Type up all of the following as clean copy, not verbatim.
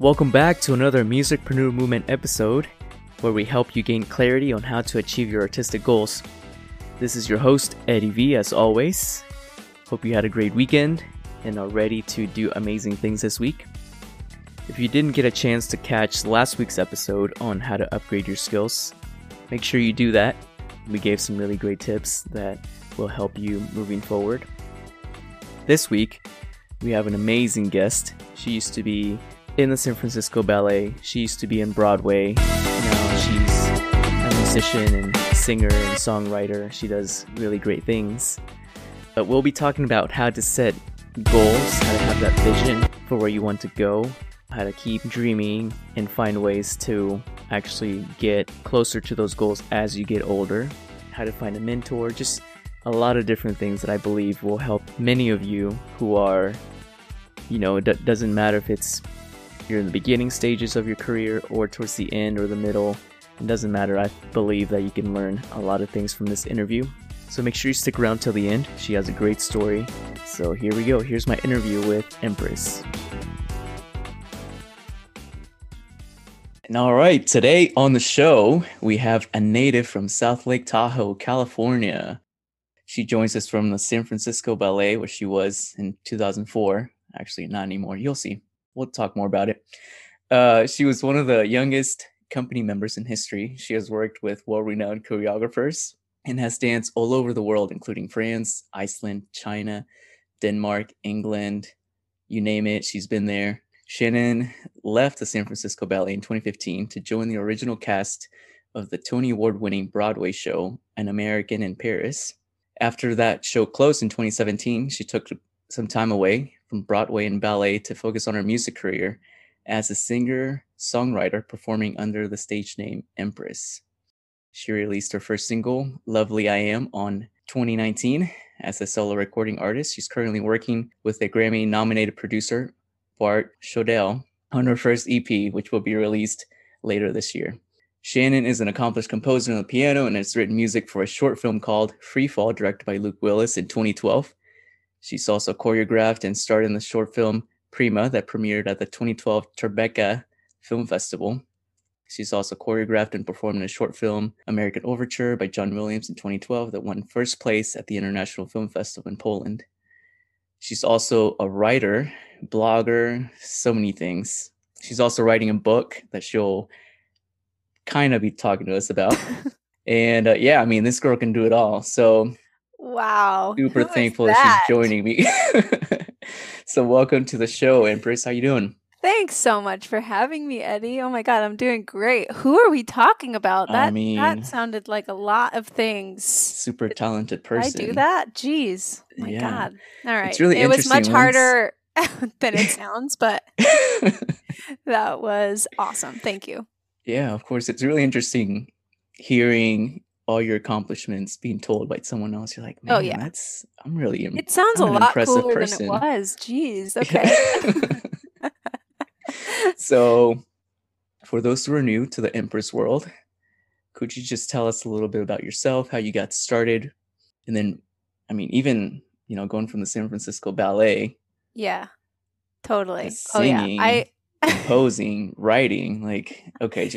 Welcome back to another Musicpreneur Movement episode, where we help you gain clarity on how to achieve your artistic goals. This is your host, Eddie V, as always. Hope you had a great weekend and are ready to do amazing things this week. If you didn't get a chance to catch last week's episode on how to upgrade your skills, make sure you do that. We gave some really great tips that will help you moving forward. This week, we have an amazing guest. She used to be in the San Francisco Ballet. She used to be in Broadway. Now she's a musician and singer and songwriter. She does really great things. But we'll be talking about how to set goals, how to have that vision for where you want to go, how to keep dreaming and find ways to actually get closer to those goals as you get older, how to find a mentor, just a lot of different things that I believe will help many of you who are, it doesn't matter if it's you're in the beginning stages of your career or towards the end or the middle. It doesn't matter. I believe that you can learn a lot of things from this interview. So make sure you stick around till the end. She has a great story. So here we go. Here's my interview with Empress. And all right, today on the show, we have a native from South Lake Tahoe, California. She joins us from the San Francisco Ballet, where she was in 2004. Actually, not anymore. You'll see. We'll talk more about it. She was one of the youngest company members in history. She has worked with world-renowned choreographers and has danced all over the world, including France, Iceland, China, Denmark, England, you name it. She's been there. Shannon left the San Francisco Ballet in 2015 to join the original cast of the Tony Award-winning Broadway show, An American in Paris. After that show closed in 2017, she took some time away from Broadway and ballet to focus on her music career as a singer-songwriter performing under the stage name Empress. She released her first single, Lovely I Am, on 2019. As a solo recording artist, she's currently working with a Grammy-nominated producer, Bart Schaudel, on her first EP, which will be released later this year. Shannon is an accomplished composer on the piano and has written music for a short film called Free Fall, directed by Luke Willis in 2012. She's also choreographed and starred in the short film Prima that premiered at the 2012 Tribeca Film Festival. She's also choreographed and performed in a short film American Overture by John Williams in 2012 that won first place at the International Film Festival in Poland. She's also a writer, blogger, so many things. She's also writing a book that she'll kind of be talking to us about. And this girl can do it all. So wow, super thankful that she's joining me. So welcome to the show, Empress. How you doing? Thanks so much for having me, Eddie. Oh my God, I'm doing great. Who are we talking about? That sounded like a lot of things. Super talented person. I do that? Jeez. Oh my God. All right. It's really interesting. It was much harder than it sounds, but that was awesome. Thank you. Yeah, of course. It's really interesting hearing all your accomplishments being told by someone else. You're like, man, I'm really impressed. It sounds a lot cooler than it was. Jeez. Okay. So for those who are new to the Empress world, could you just tell us a little bit about yourself, how you got started? And then, going from the San Francisco Ballet. Yeah, totally. Singing, composing, writing, Okay,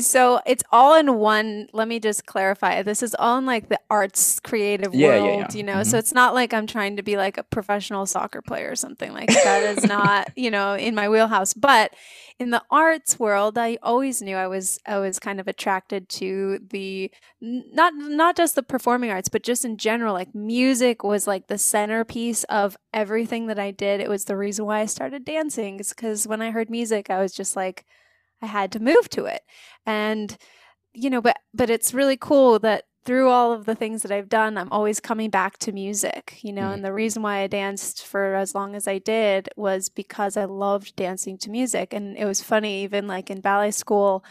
so it's all in one. Let me just clarify. This is all in the arts creative world, Mm-hmm. So it's not like I'm trying to be like a professional soccer player or something like that. That is not, in my wheelhouse. But in the arts world, I always knew I was kind of attracted to the not just the performing arts, but just in general, music was the centerpiece of everything that I did. It was the reason why I started dancing, is because when I heard music, I was just I had to move to it. And but it's really cool that through all of the things that I've done, I'm always coming back to music, mm-hmm. And the reason why I danced for as long as I did was because I loved dancing to music. And it was funny, even in ballet school,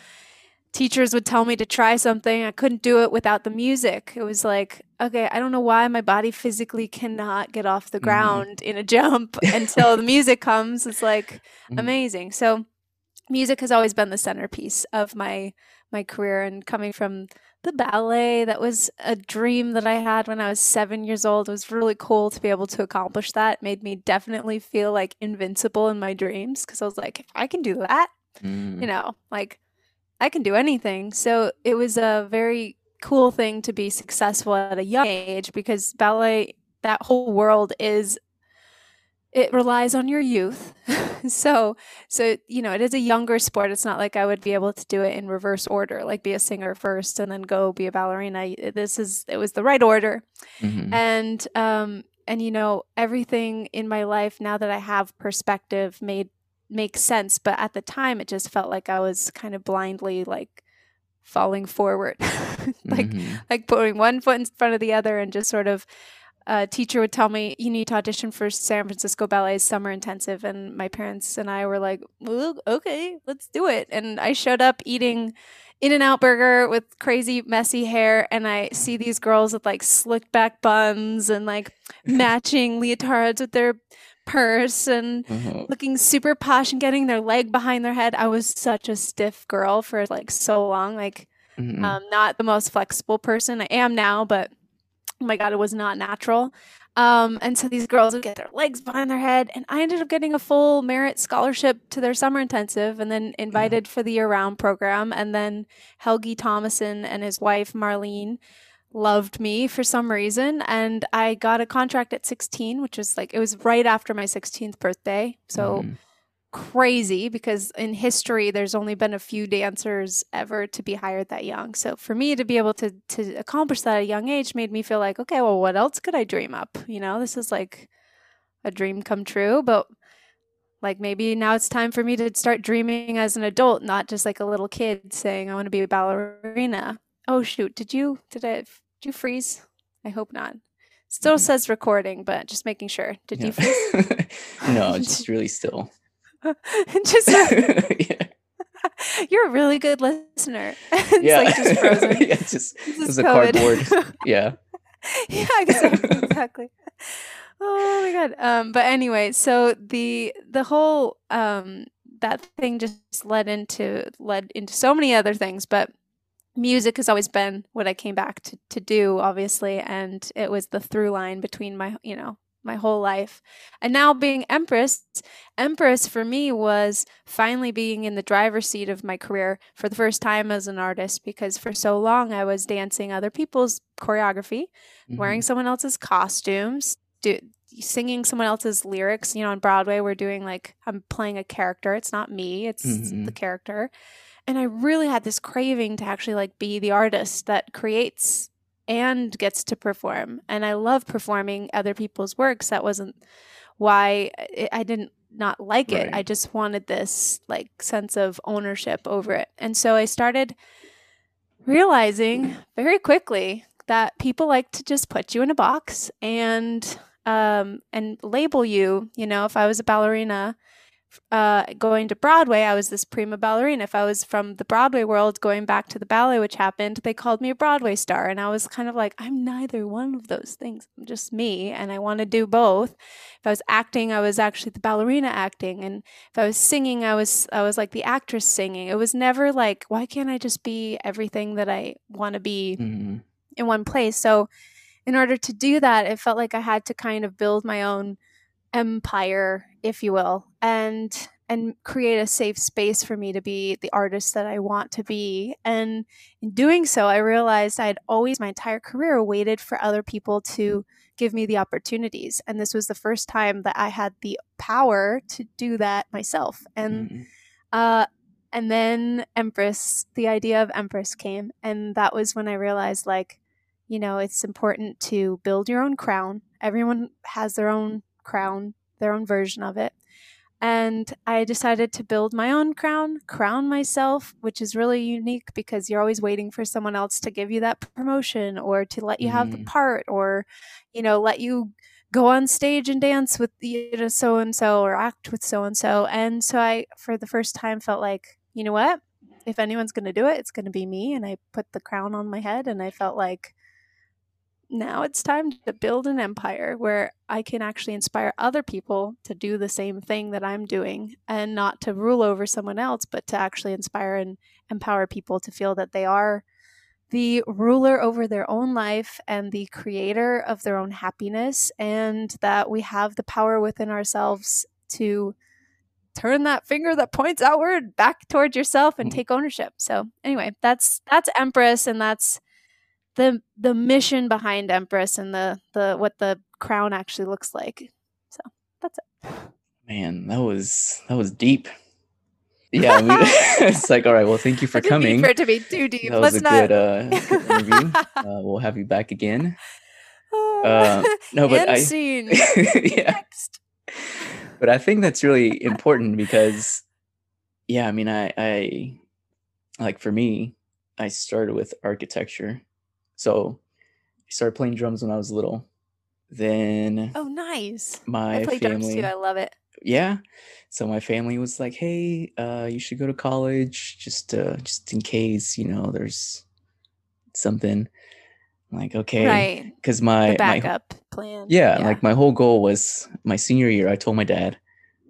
teachers would tell me to try something. I couldn't do it without the music. It was okay, I don't know why my body physically cannot get off the ground mm-hmm. in a jump until the music comes. It's mm-hmm. amazing. So music has always been the centerpiece of my career, and coming from the ballet. That was a dream that I had when I was 7 years old. It was really cool to be able to accomplish that. It made me definitely feel like invincible in my dreams, because I was like, if I can do that, you know, like I can do anything. So it was a very cool thing to be successful at a young age, because ballet, that whole world is, it relies on your youth. So, you know, it is a younger sport. It's not like I would be able to do it in reverse order, like be a singer first and then go be a ballerina. It was the right order. Mm-hmm. And, you know, everything in my life now that I have perspective makes sense. But at the time, it just felt like I was kind of blindly like falling forward, like putting one foot in front of the other, and just sort of, a teacher would tell me, you need to audition for San Francisco Ballet's summer intensive. And my parents and I were like, well, okay, let's do it. And I showed up eating In-N-Out Burger with crazy messy hair. And I see these girls with like slicked back buns and like matching leotards with their purse and looking super posh and getting their leg behind their head. I was such a stiff girl for like so long, like not the most flexible person. I am now, but oh my God, it was not natural. And so these girls would get their legs behind their head, and I ended up getting a full merit scholarship to their summer intensive, and then invited for the year-round program. And then Helgi Thomasson and his wife, Marlene, loved me for some reason. And I got a contract at 16, which was like, it was right after my 16th birthday. So crazy, because in history, there's only been a few dancers ever to be hired that young. So for me to be able to accomplish that at a young age made me feel like, okay, well, what else could I dream up? You know, this is like a dream come true, but like maybe now it's time for me to start dreaming as an adult, not just like a little kid saying, I want to be a ballerina. Oh shoot, did you freeze? I hope not. Still says recording, but just making sure. Did you freeze? No, just really still. Just you're a really good listener. It's like just frozen. It was a cardboard. Yeah, exactly. Oh my God. But anyway, so the whole that thing just led into so many other things, but music has always been what I came back to do, obviously, and it was the through line between my whole life. And now being Empress for me was finally being in the driver's seat of my career for the first time as an artist, because for so long I was dancing other people's choreography, wearing someone else's costumes, singing someone else's lyrics. You know, on Broadway, we're doing like, I'm playing a character. It's not me, it's the character. And I really had this craving to actually like be the artist that creates and gets to perform. And I love performing other people's works. That wasn't why I didn't not like it. I just wanted this like sense of ownership over it. And so I started realizing very quickly that people like to just put you in a box and label you. You know, if I was a ballerina going to Broadway, I was this prima ballerina. If I was from the Broadway world going back to the ballet, which happened, they called me a Broadway star. And I was kind of like, I'm neither one of those things. I'm just me, and I want to do both. If I was acting, I was actually the ballerina acting. And if I was singing, I was like the actress singing. It was never like, why can't I just be everything that I want to be in one place? So in order to do that, it felt like I had to kind of build my own empire, if you will, and create a safe space for me to be the artist that I want to be. And in doing so, I realized I'd always, my entire career, waited for other people to give me the opportunities. And this was the first time that I had the power to do that myself. And and then the idea of Empress came. And that was when I realized, like, you know, it's important to build your own crown. Everyone has their own crown, their own version of it. And I decided to build my own crown myself, which is really unique, because you're always waiting for someone else to give you that promotion, or to let you have the part, or, you know, let you go on stage and dance with, you know, so-and-so, or act with so-and-so. And so I, for the first time, felt like, you know what, if anyone's going to do it, it's going to be me. And I put the crown on my head, and I felt like, now it's time to build an empire where I can actually inspire other people to do the same thing that I'm doing, and not to rule over someone else, but to actually inspire and empower people to feel that they are the ruler over their own life and the creator of their own happiness, and that we have the power within ourselves to turn that finger that points outward back towards yourself and take ownership. So anyway, that's Empress, and that's the mission behind Empress and the what the crown actually looks like. So that's it. Man, that was deep. Yeah, it's like, all right, well, thank you for coming. For it to be too deep. That was good interview. We'll have you back again. No, but scene. Yeah. Next. But I think that's really important because, yeah, I mean, I like, for me, I started with architecture. So I started playing drums when I was little. Then oh, nice! I play drums too. I love it. Yeah, so my family was like, "Hey, you should go to college, just in case, you know, there's something." I'm like, okay, right? Because my backup plan. Yeah, like my whole goal was my senior year. I told my dad,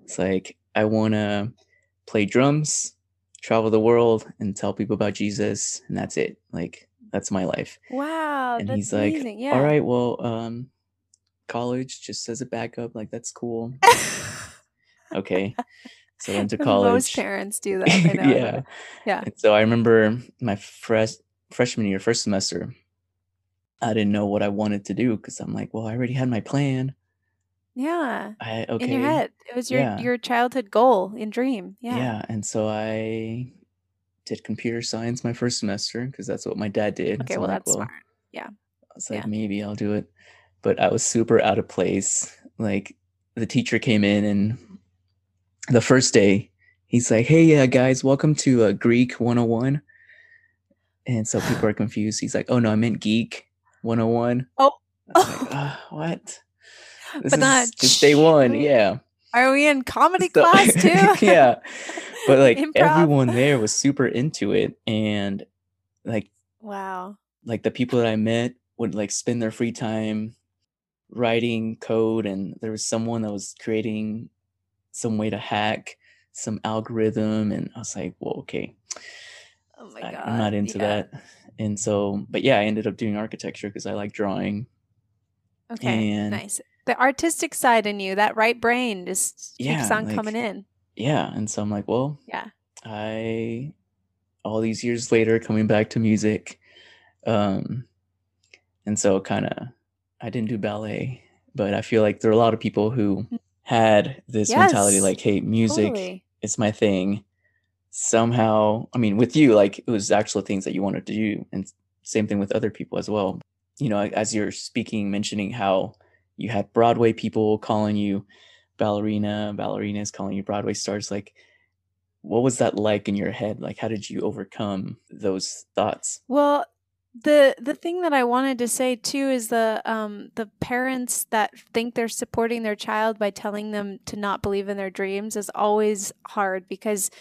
"It's like I want to play drums, travel the world, and tell people about Jesus, and that's it. Like that's my life." Wow, and he's like, amazing. Yeah. "All right, well, college just as a backup, like that's cool." Okay, so I went to college. Most parents do that. I know. yeah. And so I remember my freshman year, first semester, I didn't know what I wanted to do because I'm like, well, I already had my plan. Yeah. In your head, it was your childhood goal and dream. Yeah. Yeah, and so I did computer science my first semester because that's what my dad did. Okay, so well, that's smart. Yeah. I was like, maybe I'll do it, but I was super out of place. Like the teacher came in and. The first day, he's like, "Hey, guys, welcome to Greek 101." And so people are confused. He's like, "Oh, no, I meant Geek 101. Oh. I was like, what? This is day one. Yeah. Are we in comedy class too? Yeah. But like everyone there was super into it. And like, wow. Like the people that I met would like spend their free time writing code. And there was someone that was creating some way to hack some algorithm, and I was like, well, okay, oh my God, I'm not into that. And so, but yeah, I ended up doing architecture because I like drawing. Okay, and nice. The artistic side in you, that right brain just keeps on coming in. Yeah, and so I'm like, well, yeah, I all these years later coming back to music, and so kind of I didn't do ballet, but I feel like there are a lot of people who. Had this mentality like, hey, music is my thing. Somehow, I mean, with you, like it was actual things that you wanted to do, and same thing with other people as well. You know, as you're speaking, mentioning how you had Broadway people calling you ballerinas calling you Broadway stars. Like, what was that like in your head? Like, how did you overcome those thoughts? Well, the thing that I wanted to say too is the parents that think they're supporting their child by telling them to not believe in their dreams is always hard because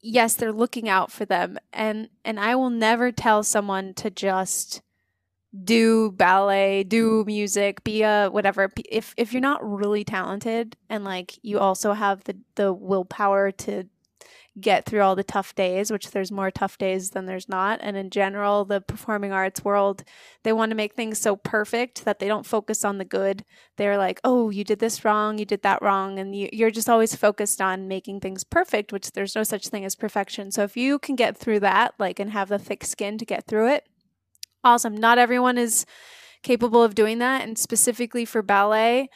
yes, they're looking out for them. And I will never tell someone to just do ballet, do music, be a whatever. If you're not really talented and like you also have the willpower to get through all the tough days, which there's more tough days than there's not. And in general, the performing arts world, they want to make things so perfect that they don't focus on the good. They're like, oh, you did this wrong, you did that wrong. And you're just always focused on making things perfect, which there's no such thing as perfection. So if you can get through that, like, and have the thick skin to get through it, awesome. Not everyone is capable of doing that. And specifically for ballet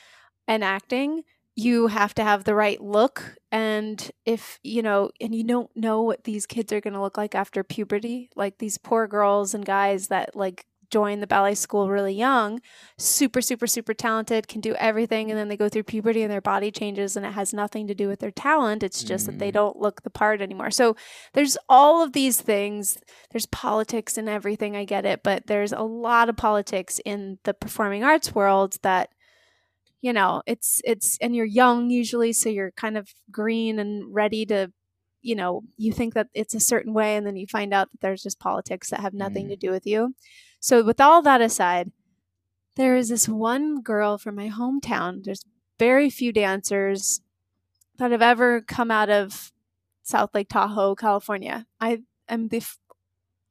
and acting, you have to have the right look. And if, you know, and you don't know what these kids are going to look like after puberty, like these poor girls and guys that like join the ballet school really young, super, super, super talented, can do everything. And then they go through puberty and their body changes and it has nothing to do with their talent. It's just that they don't look the part anymore. So there's all of these things. There's politics and everything. I get it. But there's a lot of politics in the performing arts world that, you know, it's and you're young usually, so you're kind of green and ready to, you know, you think that it's a certain way, and then you find out that there's just politics that have nothing to do with you. So with all that aside, there is this one girl from my hometown. There's very few dancers that have ever come out of South Lake Tahoe, California. I am the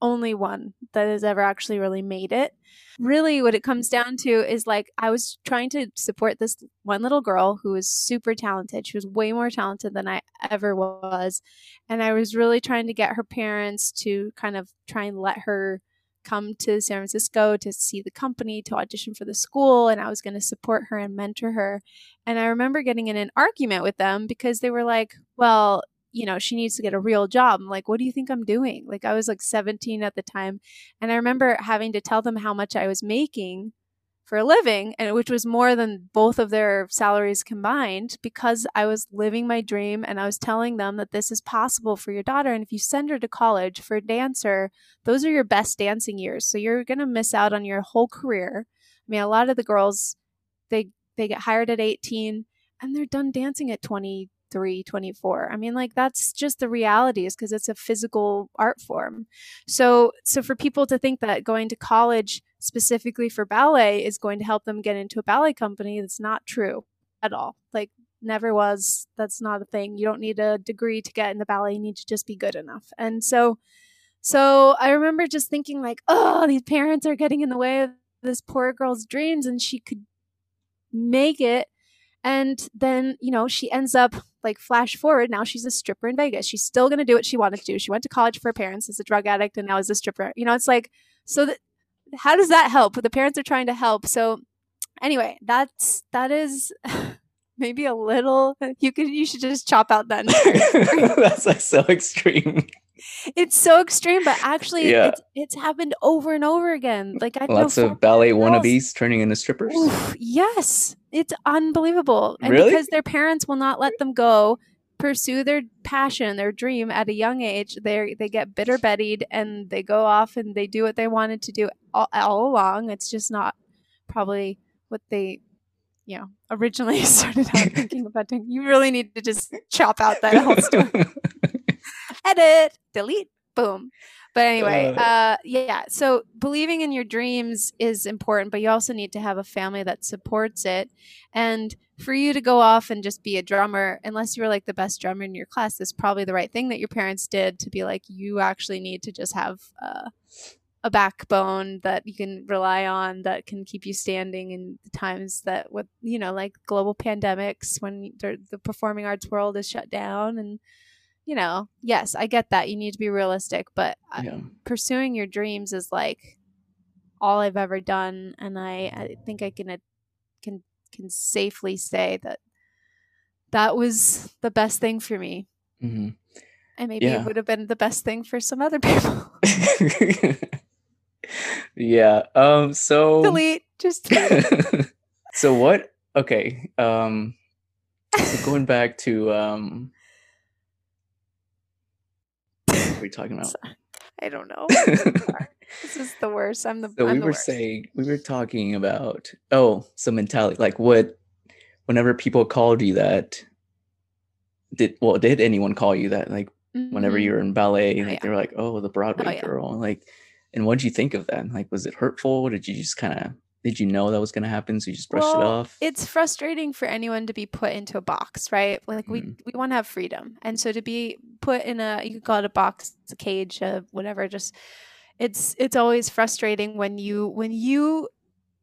only one that has ever actually really made it. Really what it comes down to is like, I was trying to support this one little girl who was super talented. She was way more talented than I ever was. And I was really trying to get her parents to kind of try and let her come to San Francisco to see the company, to audition for the school. And I was going to support her and mentor her. And I remember getting in an argument with them because they were like, well, you know, she needs to get a real job. I'm like, what do you think I'm doing? Like, I was like 17 at the time. And I remember having to tell them how much I was making for a living, and which was more than both of their salaries combined, because I was living my dream. And I was telling them that this is possible for your daughter. And if you send her to college for a dancer, those are your best dancing years. So you're going to miss out on your whole career. I mean, a lot of the girls, they get hired at 18 and they're done dancing at 23, 24. I mean, like, that's just the reality, is because it's a physical art form. So for people to think that going to college specifically for ballet is going to help them get into a ballet company, that's not true at all. Like, never was. That's not a thing. You don't need a degree to get into ballet. You need to just be good enough. And so I remember just thinking like, oh, these parents are getting in the way of this poor girl's dreams, and she could make it. And then, you know, she ends up, like, flash forward, now she's a stripper in Vegas. She's still going to do what she wanted to do. She went to college for her parents as a drug addict, and now is a stripper. You know, it's like, so how does that help? But the parents are trying to help. So anyway, that is maybe a little, you should just chop out that. That's like so extreme. It's so extreme, but actually, yeah, it's happened over and over again. Like, lots of ballet wannabes turning into strippers. Oof, yes, it's unbelievable. And really? Because their parents will not let them go pursue their passion, their dream at a young age, they get bitter bettied and they go off and they do what they wanted to do all along. It's just not probably what they, you know, originally started out thinking about doing. You really need to just chop out that whole story. Edit, delete, boom. But anyway, yeah. So believing in your dreams is important, but you also need to have a family that supports it. And for you to go off and just be a drummer, unless you were like the best drummer in your class, that's probably the right thing that your parents did, to be like, you actually need to just have a backbone that you can rely on, that can keep you standing in the times that, with, you know, like global pandemics, when the performing arts world is shut down. And, you know, yes, I get that. You need to be realistic, but yeah, pursuing your dreams is like all I've ever done. And I think I can safely say that was the best thing for me. Mm-hmm. And maybe It would have been the best thing for some other people. Yeah. So delete, just so what? Okay. So going back to, what are we talking about? I don't know. This is the worst. We were talking about some mentality, like whenever people called you that. Did anyone call you that? Like, mm-hmm, whenever you were in ballet, like, they were like, "Oh, the Broadway girl." Like, and what did you think of that? Like, was it hurtful? Did you just did you know that was going to happen, so you just brushed it off? It's frustrating for anyone to be put into a box, right? Like, mm-hmm, we want to have freedom. And so to be put in you could call it a box, a cage, whatever, just it's always frustrating when you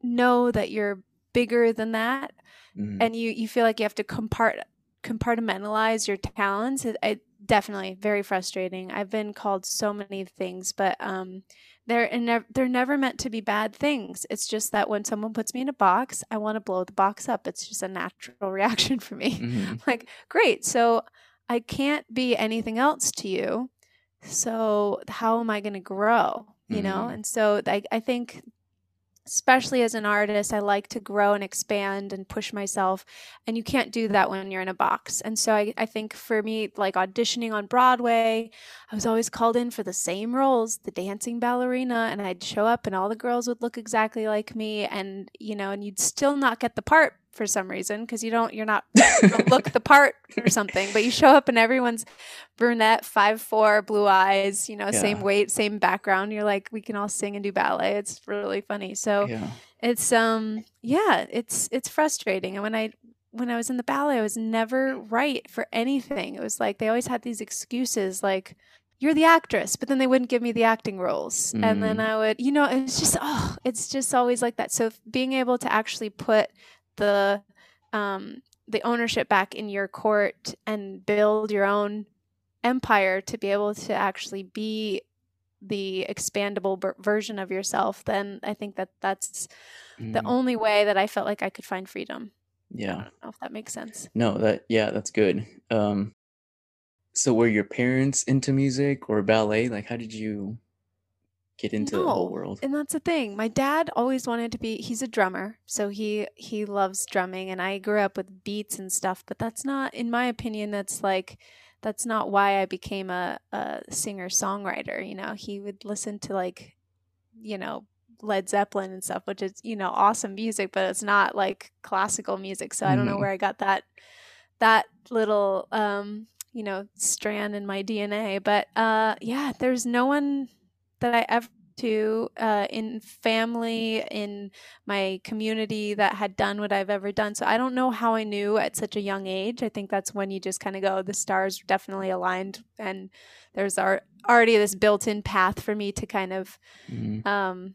know that you're bigger than that, mm-hmm, and you feel like you have to compartmentalize your talents. It definitely very frustrating. I've been called so many things, but they're never meant to be bad things. It's just that when someone puts me in a box, I want to blow the box up. It's just a natural reaction for me. Mm-hmm. Like, great, so I can't be anything else to you. So how am I going to grow? You mm-hmm. know? And so I think, especially as an artist, I like to grow and expand and push myself. And you can't do that when you're in a box. And so I think for me, like auditioning on Broadway, I was always called in for the same roles, the dancing ballerina, and I'd show up and all the girls would look exactly like me. And, you know, and you'd still not get the part for some reason, because you don't look the part or something, but you show up and everyone's brunette, 5'4", blue eyes, you know, same weight, same background. You're like, we can all sing and do ballet. It's really funny. So it's it's frustrating. And when I was in the ballet, I was never right for anything. It was like they always had these excuses, like, you're the actress, but then they wouldn't give me the acting roles. Mm. And then I would, you know, it's just always like that. So being able to actually put the ownership back in your court and build your own empire to be able to actually be the expandable version of yourself, then I think that that's the only way that I felt like I could find freedom. Yeah. I don't know if that makes sense. No, that's good. So were your parents into music or ballet? Like, how did you get into the whole world? And that's the thing. My dad always wanted to be, he's a drummer. So he loves drumming, and I grew up with beats and stuff, but that's not, in my opinion, that's not why I became a singer-songwriter. You know, he would listen to Led Zeppelin and stuff, which is, awesome music, but it's not like classical music. So I don't know where I got that little, strand in my DNA. But there's no one that I ever to in family, in my community, that had done what I've ever done. So I don't know how I knew at such a young age. I think that's when you just kind of go, the stars definitely aligned, and there's already this built-in path for me to kind of, God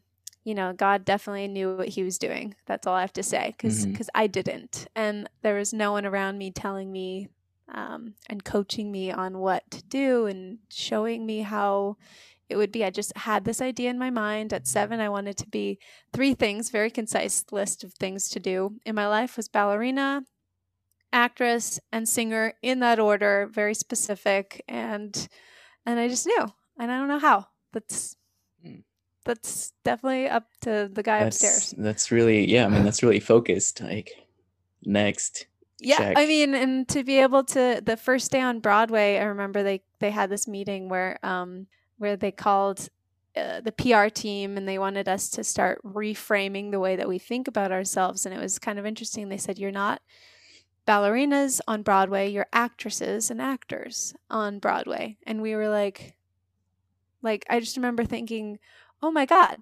definitely knew what he was doing. That's all I have to say, because I didn't. And there was no one around me telling me and coaching me on what to do and showing me how it would be. I just had this idea in my mind. At 7, I wanted to be 3 things, very concise list of things to do in my life was ballerina, actress, and singer, in that order, very specific. And I just knew, and I don't know how. That's definitely up to the guy upstairs. That's really, that's really focused. Like, next. Yeah, check. I mean, and to be able to, the first day on Broadway, I remember they had this meeting where they called the PR team, and they wanted us to start reframing the way that we think about ourselves. And it was kind of interesting. They said, you're not ballerinas on Broadway, you're actresses and actors on Broadway. And we were like I just remember thinking, oh my God,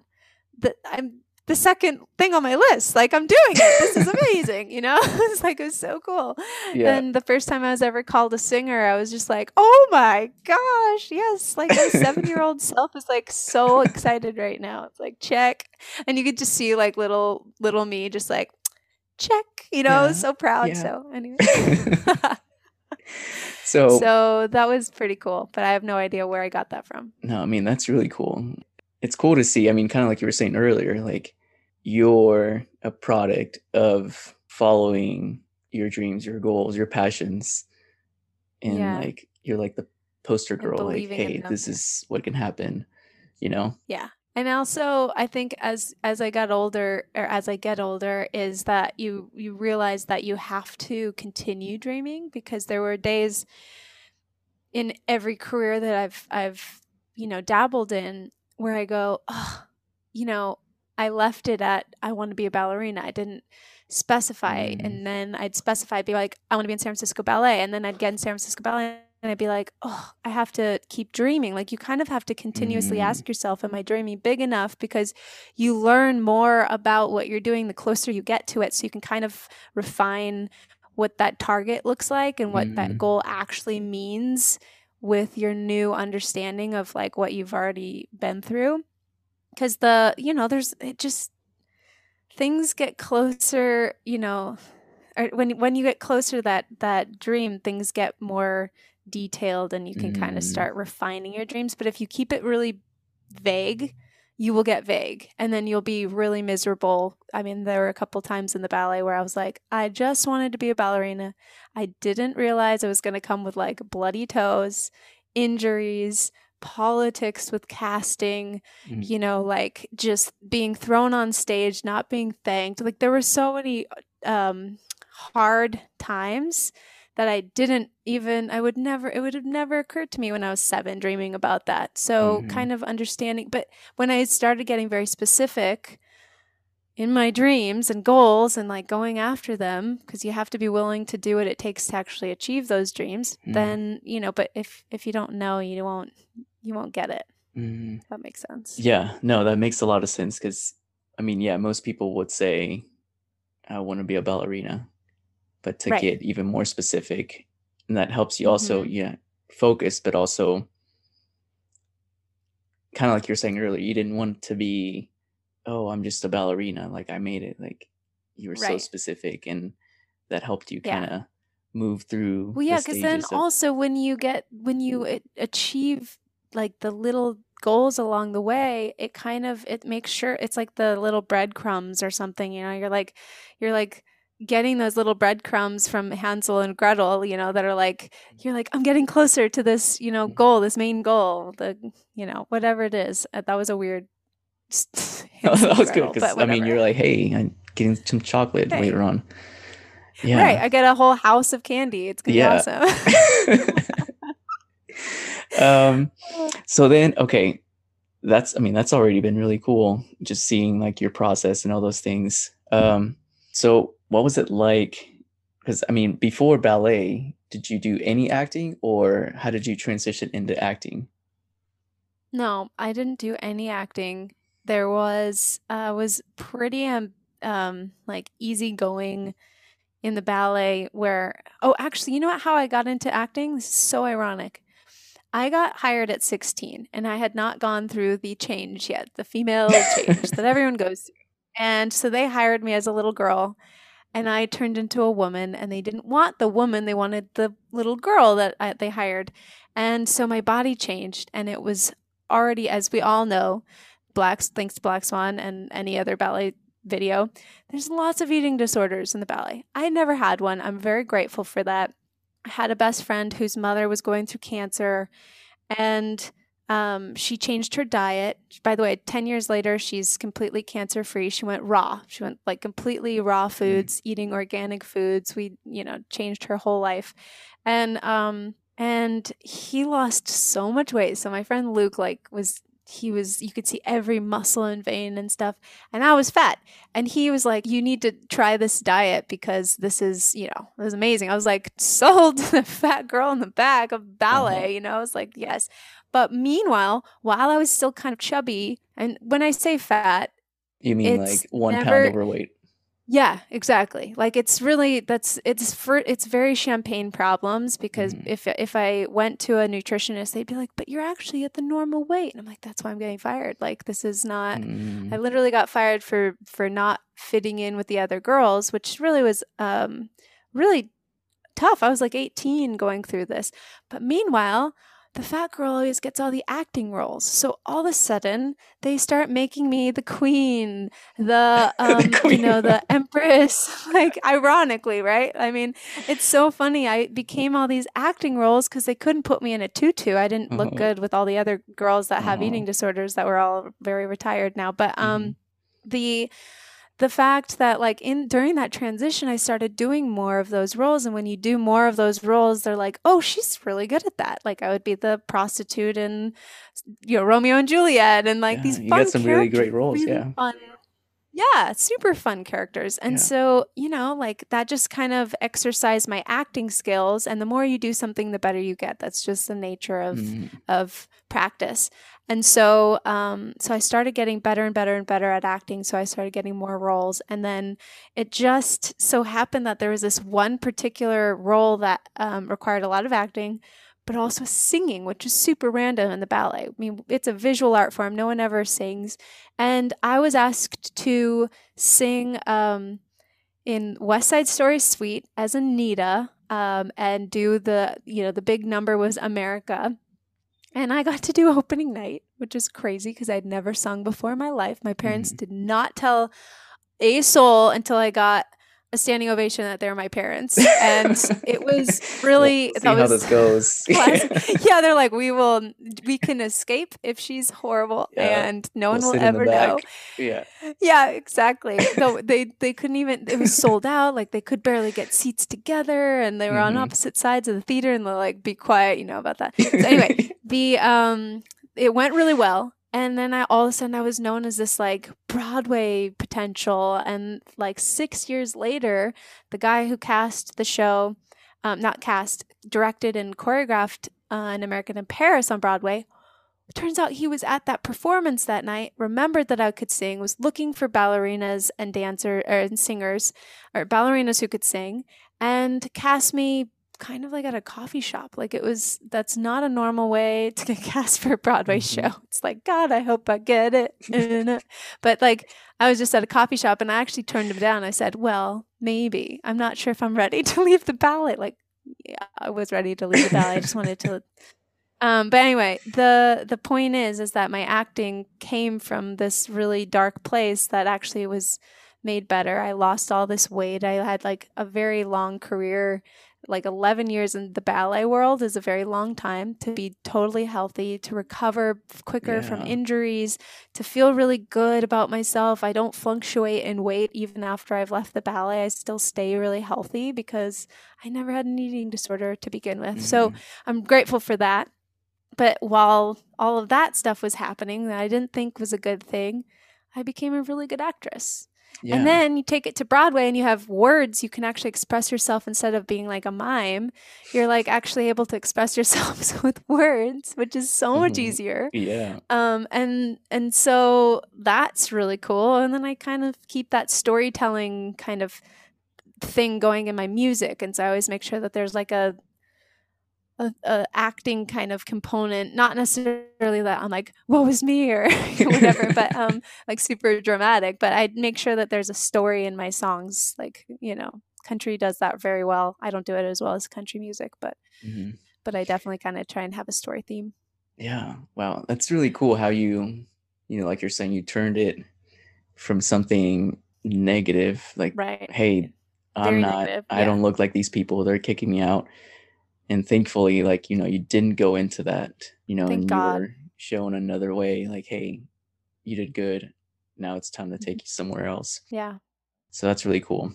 I'm the second thing on my list. Like, I'm doing it. This is amazing. It's like, it was so cool. Yeah. And the first time I was ever called a singer, I was just like, oh my gosh, yes. Like, my 7-year-old self is like so excited right now. It's like, check. And you could just see like little me just like, check, I was so proud. Yeah. So anyway. So that was pretty cool, but I have no idea where I got that from. No, I mean, that's really cool. It's cool to see. I mean, kind of like you were saying earlier, like, you're a product of following your dreams, your goals, your passions. And like, you're like the poster girl, like, hey, this is what can happen, Yeah. And also, I think as I got older, or as I get older, is that you realize that you have to continue dreaming, because there were days in every career that I've, dabbled in where I go, oh, I left it at, I want to be a ballerina. I didn't specify. And then I'd specify, be like, I want to be in San Francisco Ballet. And then I'd get in San Francisco Ballet, and I'd be like, oh, I have to keep dreaming. Like, you kind of have to continuously ask yourself, am I dreaming big enough? Because you learn more about what you're doing the closer you get to it. So you can kind of refine what that target looks like and what that goal actually means with your new understanding of like what you've already been through. Because things get closer, or when you get closer to that dream, things get more detailed, and you can kind of start refining your dreams. But if you keep it really vague, you will get vague, and then you'll be really miserable. I mean, there were a couple times in the ballet where I was like, I just wanted to be a ballerina. I didn't realize it was going to come with like bloody toes, injuries, politics with casting, like just being thrown on stage, not being thanked. Like, there were so many hard times that it would have never occurred to me when I was 7 dreaming about that. So kind of understanding, but when I started getting very specific in my dreams and goals and like going after them, because you have to be willing to do what it takes to actually achieve those dreams, then, but if you don't know, you won't get it. Mm. That makes sense. Yeah, no, that makes a lot of sense. Because I mean, most people would say, I want to be a ballerina, but to get even more specific, and that helps you also, focus, but also kind of like you were saying earlier, you didn't want to be, oh, I'm just a ballerina, like I made it. Like you were right. so specific, and that helped you kind of move through. Well, yeah, because then also when you achieve like the little goals along the way, it makes sure it's like the little breadcrumbs or something, you know, you're like getting those little breadcrumbs from Hansel and Gretel, you know, that are like, you're like, I'm getting closer to this, you know, goal, this main goal, the, you know, whatever it is. That was a weird. That was good, because I mean, you're like, hey, I'm getting some chocolate later on. Yeah. Right. I get a whole house of candy. It's going to be awesome. So then, okay. That's already been really cool. Just seeing like your process and all those things. So what was it like? Because I mean, before ballet, did you do any acting, or how did you transition into acting? No, I didn't do any acting. There was pretty, like easygoing in the ballet where, oh, actually, you know how I got into acting? This is so ironic. I got hired at 16 and I had not gone through the change yet, the female change that everyone goes through. And so they hired me as a little girl and I turned into a woman, and they didn't want the woman. They wanted the little girl that they hired. And so my body changed, and it was already, as we all know, thanks to Black Swan and any other ballet video, there's lots of eating disorders in the ballet. I never had one. I'm very grateful for that. I had a best friend whose mother was going through cancer, and she changed her diet. By the way, 10 years later, she's completely cancer-free. She went raw. She went like completely raw foods, eating organic foods. We, you know, changed her whole life. And he lost so much weight. So my friend Luke, like, you could see every muscle and vein and stuff. And I was fat. And he was like, you need to try this diet because this is, you know, it was amazing. I was like, sold, the fat girl in the back of ballet, you know, I was like, yes. But meanwhile, while I was still kind of chubby, and when I say fat, you mean like 1 pound overweight. Yeah, exactly. Like it's really it's very champagne problems, because if I went to a nutritionist, they'd be like, "But you're actually at the normal weight," and I'm like, "That's why I'm getting fired. Like this is not." I literally got fired for not fitting in with the other girls, which really was really tough. I was like 18 going through this, but meanwhile, the fat girl always gets all the acting roles. So all of a sudden, they start making me the queen, the queen. You know, the empress, like ironically, right? I mean, it's so funny. I became all these acting roles because they couldn't put me in a tutu. I didn't look good with all the other girls that have eating disorders that were all very retired now. But the fact that like during that transition, I started doing more of those roles. And when you do more of those roles, they're like, oh, she's really good at that. Like I would be the prostitute and, you know, Romeo and Juliet and like these fun characters. You got some really great roles. Really fun. Yeah, super fun characters. And so, you know, like that just kind of exercised my acting skills. And the more you do something, the better you get. That's just the nature of practice. And so so I started getting better and better and better at acting. So I started getting more roles. And then it just so happened that there was this one particular role that required a lot of acting, but also singing, which is super random in the ballet. I mean, it's a visual art form. No one ever sings. And I was asked to sing in West Side Story Suite as Anita and do the, you know, the big number was America. And I got to do opening night, which is crazy because I'd never sung before in my life. My parents did not tell a soul until I got a standing ovation that they're my parents, and it was really yeah, they're like, we can escape if she's horrible, and no one will ever know. Yeah, exactly. So they couldn't even, it was sold out, like they could barely get seats together, and they were on opposite sides of the theater, and they're like, be quiet, you know about that. So anyway, it went really well. And then all of a sudden I was known as this like Broadway potential. And like 6 years later, the guy who cast the show, directed and choreographed An American in Paris on Broadway, it turns out he was at that performance that night, remembered that I could sing, was looking for ballerinas and dancers and singers, or ballerinas who could sing, and cast me kind of like at a coffee shop. Like it was, that's not a normal way to get cast for a Broadway show. It's like, God, I hope I get it. But like, I was just at a coffee shop and I actually turned him down. I said, well, maybe, I'm not sure if I'm ready to leave the ballet. Like, yeah, I was ready to leave the ballet. I just wanted to, but anyway, the point is that my acting came from this really dark place that actually was made better. I lost all this weight. I had like a very long career, like 11 years in the ballet world is a very long time to be totally healthy, to recover quicker from injuries, to feel really good about myself. I don't fluctuate in weight even after I've left the ballet. I still stay really healthy because I never had an eating disorder to begin with. Mm-hmm. So I'm grateful for that. But while all of that stuff was happening that I didn't think was a good thing, I became a really good actress. Yeah. And then you take it to Broadway and you have words. You can actually express yourself instead of being like a mime. You're like actually able to express yourself with words, which is so much easier. Yeah. And so that's really cool. And then I kind of keep that storytelling kind of thing going in my music. And so I always make sure that there's like a acting kind of component, not necessarily that I'm like, woe is me or whatever, but like super dramatic, but I'd make sure that there's a story in my songs. Like, you know, country does that very well. I don't do it as well as country music, but I definitely kind of try and have a story theme. Yeah. Wow. That's really cool how you know, like you're saying, you turned it from something negative, like, right. Hey, I'm not, negative. I don't look like these people. They're kicking me out. And thankfully, like, you know, you didn't go into that, you know, and you were shown another way, like, hey, you did good. Now it's time to take you somewhere else. Yeah. So that's really cool.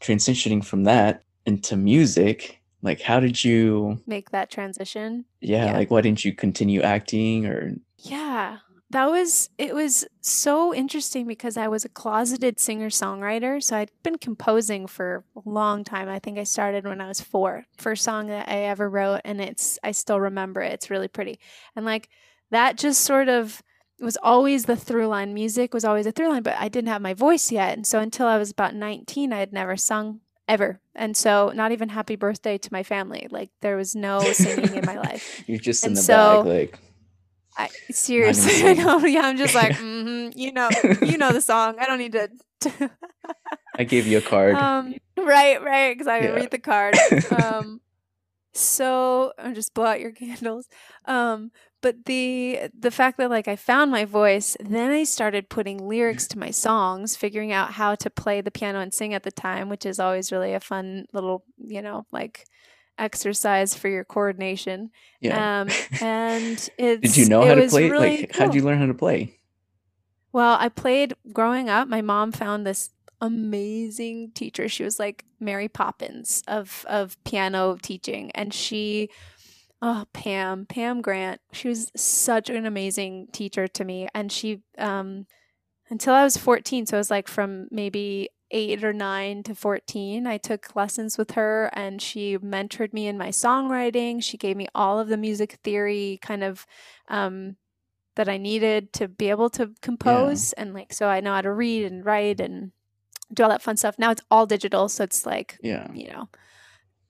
Transitioning from that into music, like, how did you make that transition? Yeah. Like, why didn't you continue acting or? Yeah. It was so interesting because I was a closeted singer-songwriter. So I'd been composing for a long time. I think I started when I was 4. First song that I ever wrote, and I still remember it. It's really pretty. And like that just sort of was always the through line. Music was always a through line, but I didn't have my voice yet. And so until I was about 19, I had never sung ever. And so not even happy birthday to my family. Like there was no singing in my life. You're just in the bag, like... Seriously, I know. Yeah, I'm just like, you know the song. I don't need to. I gave you a card. Right, exactly. Yeah. Read the card. So I'll just blow out your candles. But the fact that like I found my voice, then I started putting lyrics to my songs, figuring out how to play the piano and sing at the time, which is always really a fun little, you know, like. Exercise for your coordination. And did you know how to play? Really like, cool. How did you learn how to play? Well, I played growing up. My mom found this amazing teacher. She was like Mary Poppins of piano teaching, and she, Pam Grant. She was such an amazing teacher to me, and she until I was 14. So it was like from maybe 8 or 9 to 14, I took lessons with her, and she mentored me in my songwriting. She gave me all of the music theory kind of that I needed to be able to compose. And like, so I know how to read and write and do all that fun stuff. Now it's all digital. So it's like, you know,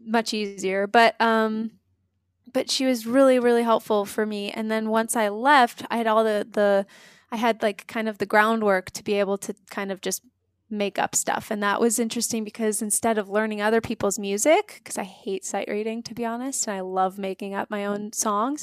much easier, but she was really, really helpful for me. And then once I left, I had all I had like kind of the groundwork to be able to kind of just make up stuff. And that was interesting because instead of learning other people's music, because I hate sight reading, to be honest, and I love making up my own songs,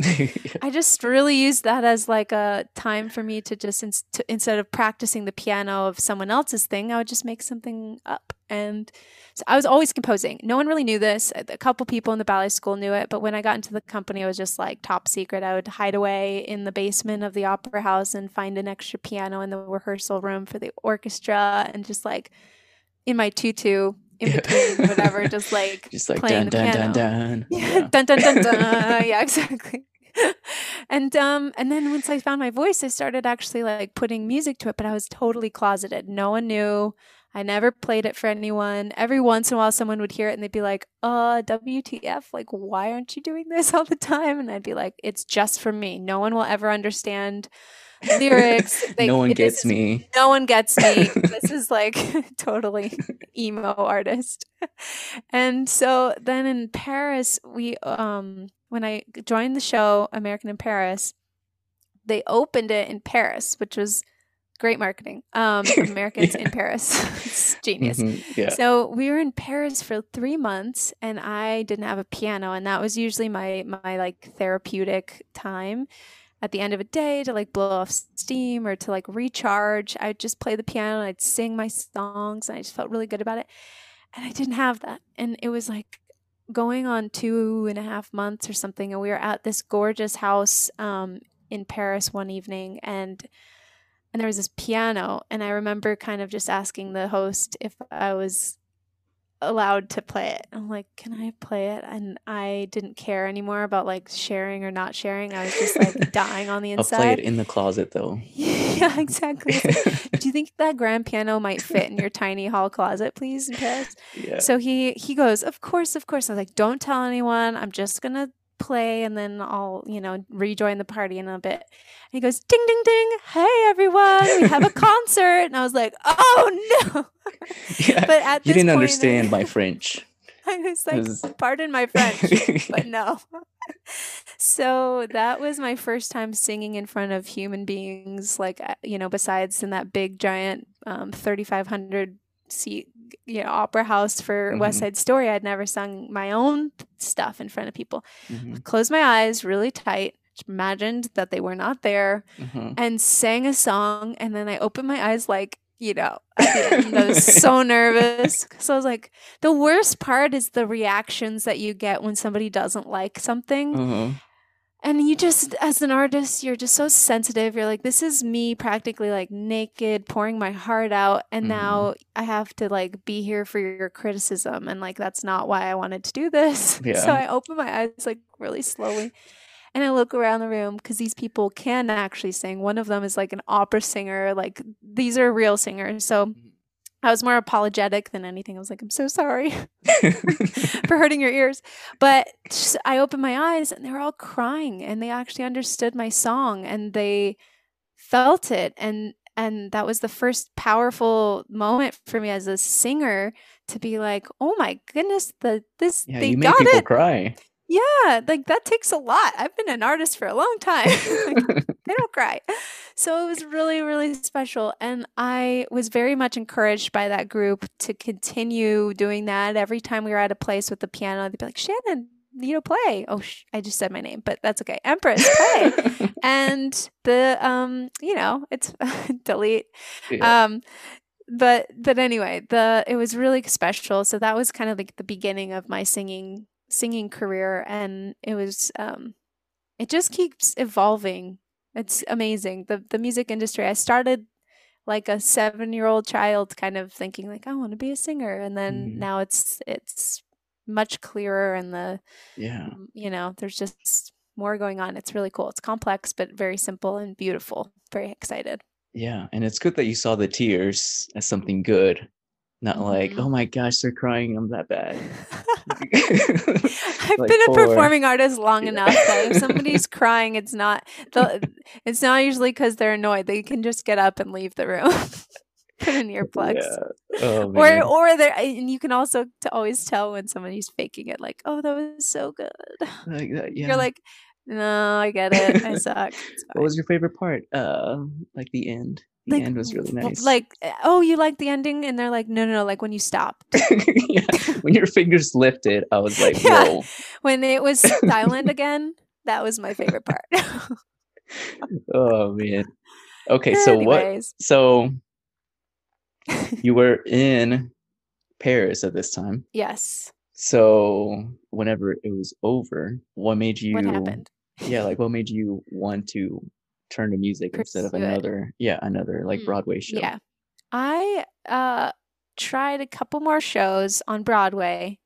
I just really used that as like a time for me to just, instead of practicing the piano of someone else's thing, I would just make something up. And so I was always composing. No one really knew this. A couple people in the ballet school knew it. But when I got into the company, it was just like top secret. I would hide away in the basement of the opera house and find an extra piano in the rehearsal room for the orchestra. And just like in my tutu, in between, whatever, just like playing dun, the dun, piano. Dun, dun. Yeah. Dun, dun, dun, dun. Yeah, exactly. And then once I found my voice, I started actually like putting music to it. But I was totally closeted. No one knew. I never played it for anyone. Every once in a while, someone would hear it and they'd be like, WTF, like, why aren't you doing this all the time? And I'd be like, it's just for me. No one will ever understand lyrics. Like, No one gets me. This is like totally emo artist. And so then in Paris, we when I joined the show American in Paris, they opened it in Paris, which was great marketing. Americans in Paris. It's genius. Mm-hmm. Yeah. So we were in Paris for 3 months and I didn't have a piano. And that was usually my like therapeutic time at the end of a day to like blow off steam or to like recharge. I'd just play the piano and I'd sing my songs and I just felt really good about it. And I didn't have that. And it was like going on 2.5 months or something. And we were at this gorgeous house in Paris one evening and there was this piano, and I remember kind of just asking the host if I was allowed to play it. I'm like, can I play it? And I didn't care anymore about like sharing or not sharing. I was just like dying on the inside. I'll play it in the closet though. Yeah, exactly. Do you think that grand piano might fit in your tiny hall closet, please, in Paris? Yeah. So he goes, of course. I was like, don't tell anyone. I'm just going to play and then I'll, rejoin the party in a bit. And he goes, ding, ding, ding. Hey, everyone, we have a concert. And I was like, oh, no. Yeah, but at this point, you didn't understand my French. I was like, pardon my French, but no. So that was my first time singing in front of human beings, like, besides in that big, giant 3,500 seat, opera house for mm-hmm. West Side Story. I'd never sung my own stuff in front of people. Mm-hmm. Closed my eyes really tight, imagined that they were not there, mm-hmm. and sang a song. And then I opened my eyes I was so nervous because I was like, the worst part is the reactions that you get when somebody doesn't like something. Mm-hmm. And you just, as an artist, you're just so sensitive. You're like, this is me practically like naked, pouring my heart out. And mm-hmm. now I have to like be here for your criticism. And like, that's not why I wanted to do this. Yeah. So I open my eyes like really slowly. And I look around the room because these people can actually sing. One of them is like an opera singer. Like these are real singers. So I was more apologetic than anything. I was like, I'm so sorry for hurting your ears. But I opened my eyes and they were all crying and they actually understood my song and they felt it. And that was the first powerful moment for me as a singer to be like, oh my goodness, they got it. You made people cry. Yeah, like that takes a lot. I've been an artist for a long time. Like, they don't cry. So it was really, really special. And I was very much encouraged by that group to continue doing that. Every time we were at a place with the piano, they'd be like, Shannon, play. Oh, I just said my name, but that's okay. Empress, play. And the, it's delete. Yeah. But anyway, it was really special. So that was kind of like the beginning of my singing career, and it was it just keeps evolving. It's amazing, the music industry. I started like a 7-year-old child kind of thinking like I want to be a singer, and then now it's much clearer, and there's just more going on. It's really cool. It's complex but very simple and beautiful. Very excited. Yeah, and it's good that you saw the tears as something good. Not like, oh my gosh, they're crying, I'm that bad. I've been a performing artist long enough that if somebody's crying, it's not usually because they're annoyed. They can just get up and leave the room, put in earplugs. Yeah. Oh, or they're, and you can also always tell when somebody's faking it, like, oh, that was so good. Like that, yeah. You're like, no, I get it. I suck. What was your favorite part? Like the end. The end was really nice. Like, oh, you like the ending? And they're like, no, like when you stopped. Yeah. When your fingers lifted, I was like, whoa. Yeah. When it was silent again, that was my favorite part. Oh, man. Okay, so you were in Paris at this time. Yes. So whenever it was over, what happened? Yeah, like what made you want to turn to music instead of another like Broadway show? Yeah, I tried a couple more shows on Broadway,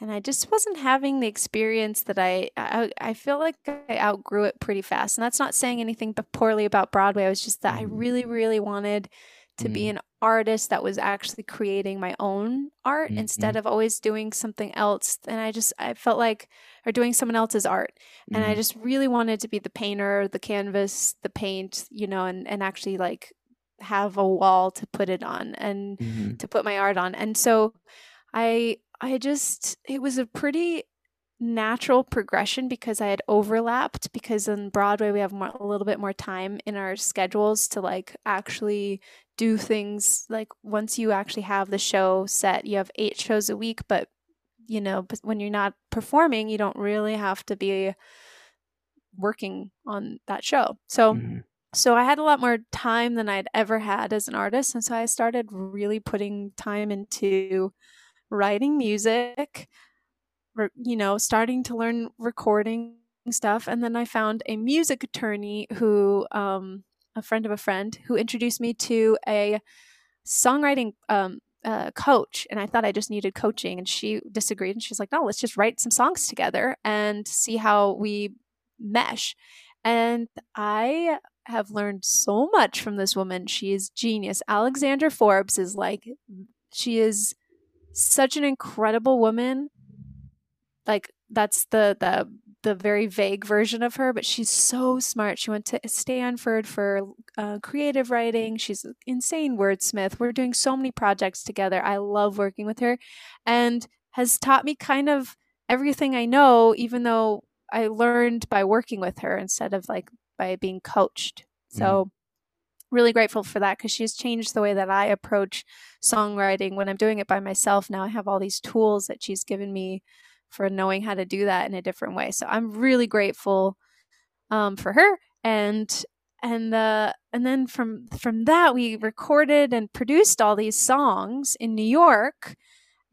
and I just wasn't having the experience that I feel like I outgrew it pretty fast. And that's not saying anything but poorly about Broadway. It was just that I really, really wanted to be an artist that was actually creating my own art instead of always doing something else. And I felt like, or doing someone else's art. And I just really wanted to be the painter, the canvas, the paint, you know, and actually like have a wall to put it on and to put my art on. And so I just, it was a pretty natural progression because I had overlapped, because on Broadway we have a little bit more time in our schedules to like actually do things. Like once you actually have the show set, you have 8 shows a week, but you know, but when you're not performing, you don't really have to be working on that show. So so I had a lot more time than I'd ever had as an artist, and so I started really putting time into writing music, you know, starting to learn recording stuff. And then I found a music attorney who, a friend of a friend, who introduced me to a songwriting coach. And I thought I just needed coaching, and she disagreed. And she's like, no, let's just write some songs together and see how we mesh. And I have learned so much from this woman. She is genius. Alexandra Forbes is like, she is such an incredible woman. Like that's the very vague version of her, but she's so smart. She went to Stanford for creative writing. She's an insane wordsmith. We're doing so many projects together. I love working with her, and has taught me kind of everything I know, even though I learned by working with her instead of like by being coached. So really grateful for that, because she's changed the way that I approach songwriting. When I'm doing it by myself now, I have all these tools that she's given me for knowing how to do that in a different way. So I'm really grateful for her. And then from that, we recorded and produced all these songs in New York.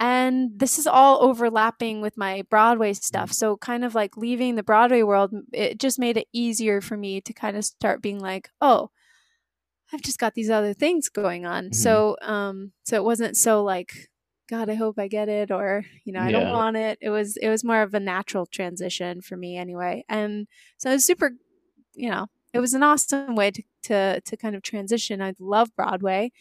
And this is all overlapping with my Broadway stuff. So kind of like leaving the Broadway world, it just made it easier for me to kind of start being like, oh, I've just got these other things going on. So, so it wasn't so like, God, I hope I get it, or, you know, I don't want it. It was more of a natural transition for me anyway. And so it was super, you know, it was an awesome way to kind of transition. I love Broadway,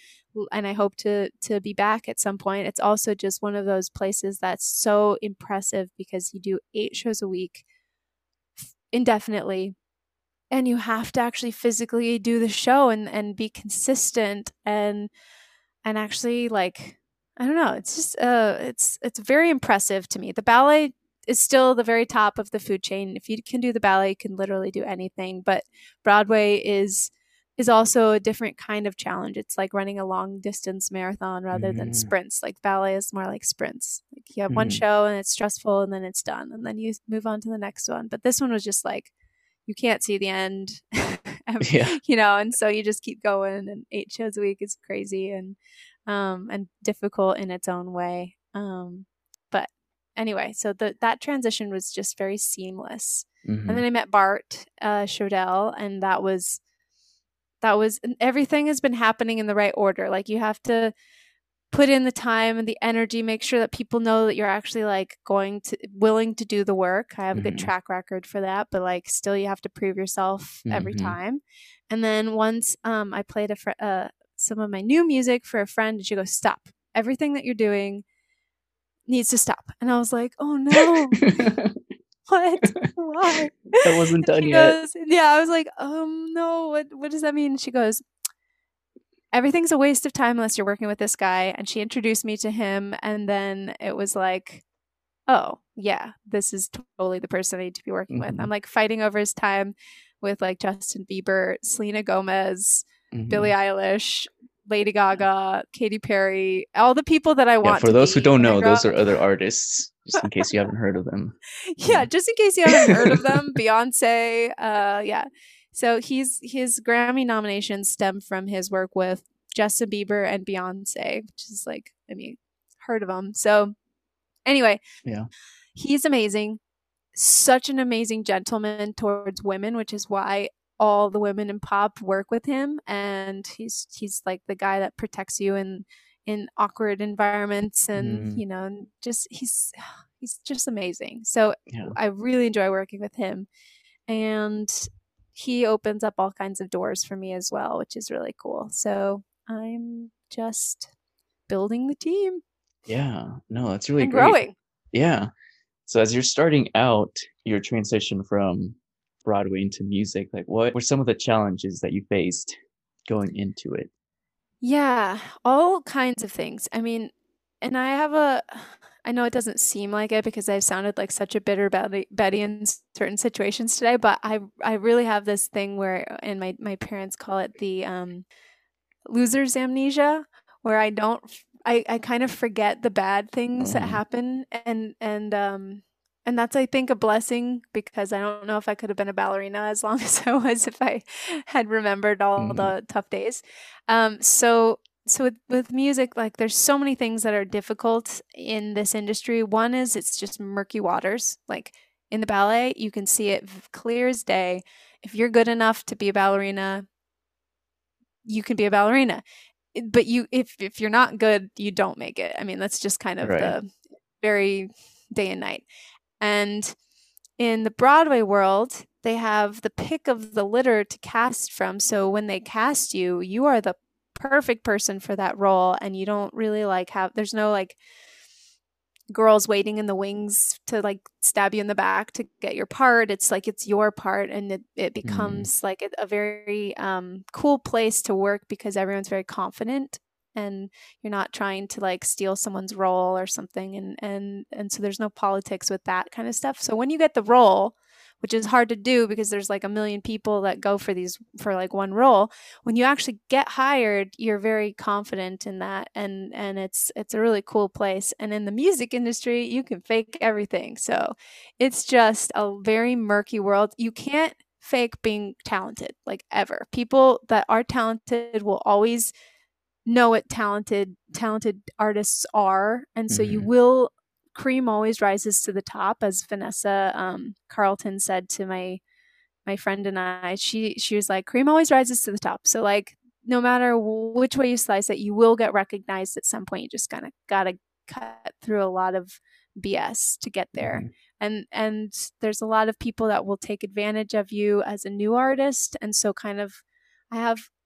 and I hope to be back at some point. It's also just one of those places that's so impressive because you do 8 shows a week indefinitely, and you have to actually physically do the show and be consistent and actually like, I don't know. It's just it's very impressive to me. The ballet is still the very top of the food chain. If you can do the ballet, you can literally do anything. But Broadway is also a different kind of challenge. It's like running a long distance marathon rather than sprints. Like ballet is more like sprints. Like you have one show and it's stressful, and then it's done, and then you move on to the next one. But this one was just like, you can't see the end, you know, and so you just keep going. And 8 shows a week is crazy. And difficult in its own way. But anyway, so that transition was just very seamless. And then I met Bart Schaudel, and that was and everything has been happening in the right order. Like you have to put in the time and the energy, make sure that people know that you're actually like willing to do the work. I have a good track record for that, but like still you have to prove yourself every time. And then once I played some of my new music for a friend, and she goes, stop. Everything that you're doing needs to stop. And I was like, oh no. What? Why? That wasn't done yet. Yeah, I was like, no, what does that mean? And she goes, everything's a waste of time unless you're working with this guy. And she introduced me to him, and then it was like, oh yeah, this is totally the person I need to be working with. I'm like fighting over his time with like Justin Bieber, Selena Gomez, Billie Eilish, Lady Gaga, Katy Perry, all the people that I want. For those who don't know, those are other artists, just in case you haven't heard of them. Yeah, just in case you haven't heard of them, Beyonce. Yeah. So his Grammy nominations stem from his work with Justin Bieber and Beyonce, which is like, I mean, heard of them. So anyway, yeah, he's amazing. Such an amazing gentleman towards women, which is why all the women in pop work with him, and he's like the guy that protects you in awkward environments, and you know, just he's just amazing. So I really enjoy working with him, and he opens up all kinds of doors for me as well, which is really cool. So I'm just building the team. Yeah. No, that's really great. Growing. Yeah. So as you're starting out your transition from Broadway into music, like what were some of the challenges that you faced going into it? Yeah, all kinds of things. I mean, and I know it doesn't seem like it because I've sounded like such a bitter Betty in certain situations today, but I really have this thing where, and my parents call it the loser's amnesia, where I kind of forget the bad things that happen. And that's, I think, a blessing, because I don't know if I could have been a ballerina as long as I was if I had remembered all the tough days. So with music, like there's so many things that are difficult in this industry. One is it's just murky waters. Like in the ballet, you can see it clear as day. If you're good enough to be a ballerina, you can be a ballerina. But if you're not good, you don't make it. I mean, that's just kind of the very day and night. And in the Broadway world, they have the pick of the litter to cast from. So when they cast you, you are the perfect person for that role. And you don't really there's no like girls waiting in the wings to like stab you in the back to get your part. It's like, it's your part. And it becomes like a very cool place to work because everyone's very confident. And you're not trying to like steal someone's role or something. And so there's no politics with that kind of stuff. So when you get the role, which is hard to do because there's like a million people that go for like one role, when you actually get hired, you're very confident in that. And it's a really cool place. And in the music industry, you can fake everything. So it's just a very murky world. You can't fake being talented, like ever. People that are talented will always know what talented artists are, and so you will. Cream always rises to the top, as Vanessa Carlton said to my friend and I. She was like, cream always rises to the top. So like, no matter which way you slice it, you will get recognized at some point. You just kind of gotta cut through a lot of BS to get there. And there's a lot of people that will take advantage of you as a new artist, and so kind of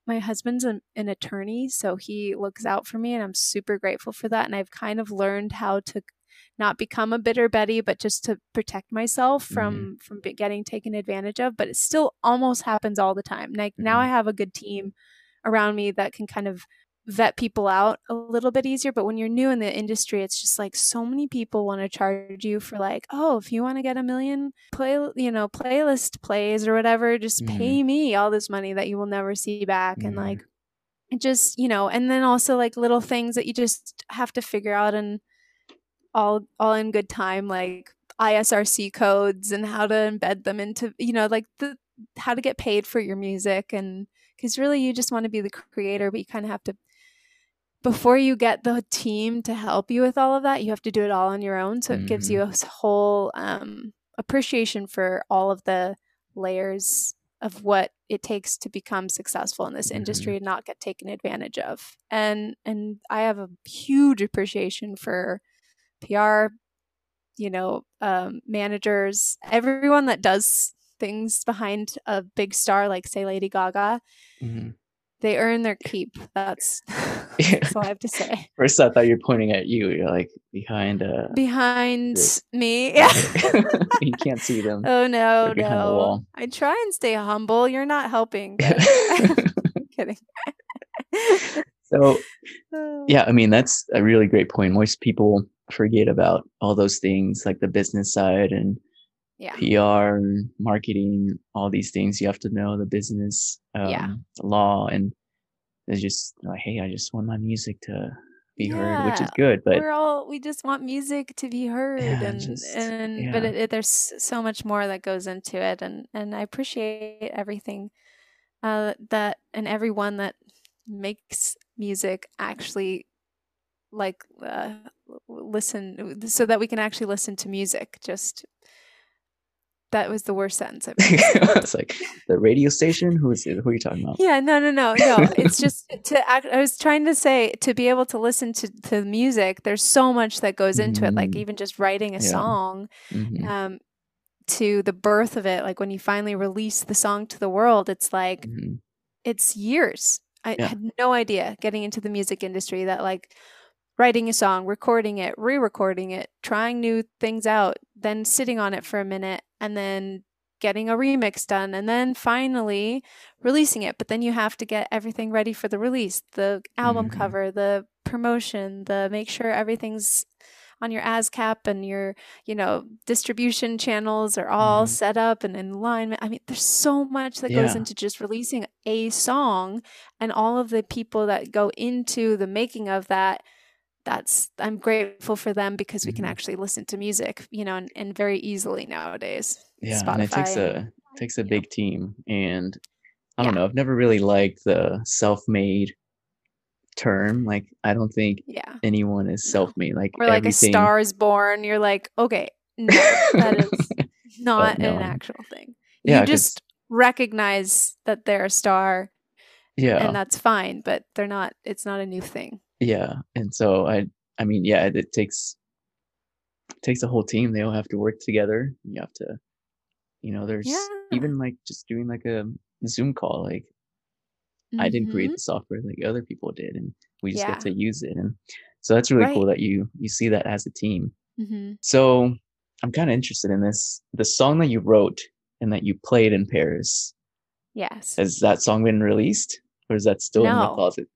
my husband's an attorney, so he looks out for me, and I'm super grateful for that. And I've kind of learned how to not become a bitter Betty, but just to protect myself from getting taken advantage of. But it still almost happens all the time. Like now I have a good team around me that can kind of vet people out a little bit easier. But when you're new in the industry, it's just like so many people want to charge you for like, oh, if you want to get a million playlist plays or whatever, just pay me all this money that you will never see back. And like, it just, and then also like little things that you just have to figure out, and all in good time, like ISRC codes and how to embed them into, like how to get paid for your music. And because really you just want to be the creator, but you kind of have to, before you get the team to help you with all of that, you have to do it all on your own. So it gives you a whole appreciation for all of the layers of what it takes to become successful in this industry and not get taken advantage of. And I have a huge appreciation for PR, managers, everyone that does things behind a big star, like say Lady Gaga. They earn their keep. That's all I have to say. First I thought you were pointing at you. You're like behind me. Yeah. You can't see them. Oh no. I try and stay humble. You're not helping. I'm kidding. So yeah, I mean, that's a really great point. Most people forget about all those things, like the business side and PR, marketing, all these things. You have to know the business, law, and it's just like, hey, I just want my music to be heard, which is good. But we just want music to be heard, but there's so much more that goes into it, and I appreciate everything that and everyone that makes music actually listen so that we can actually listen to music. Just that was the worst sentence I've ever. It's like the radio station. Who are you talking about? Yeah, no. It's just to act. I was trying to say, to be able to listen to music, there's so much that goes into it. Like even just writing a song, to the birth of it. Like when you finally release the song to the world, it's like it's years I had no idea getting into the music industry that like writing a song, recording it, re-recording it, trying new things out, then sitting on it for a minute and then getting a remix done and then finally releasing it. But then you have to get everything ready for the release, the album cover, the promotion, the make sure everything's on your ASCAP and your, you know, distribution channels are all set up and in alignment. I mean, there's so much that goes into just releasing a song and all of the people that go into the making of that. That's, I'm grateful for them because we can actually listen to music, you know, and very easily nowadays. Yeah. Spotify, and it takes a big team. And I don't know, I've never really liked the self-made term. Like, I don't think anyone is self-made. Like, or like everything... a star is born. You're like, okay, no, that is not an actual thing. Yeah, you just recognize that they're a star. Yeah. And that's fine, but they're not, it's not a new thing. Yeah. And so I mean, yeah, it takes a whole team. They all have to work together. You have to, you know, there's even like just doing like a Zoom call. Like I didn't create the software, like other people did, and we just get to use it. And so that's really cool that you see that as a team. So I'm kind of interested in this, the song that you wrote and that you played in Paris. Yes. Has that song been released, or is that still in the closet?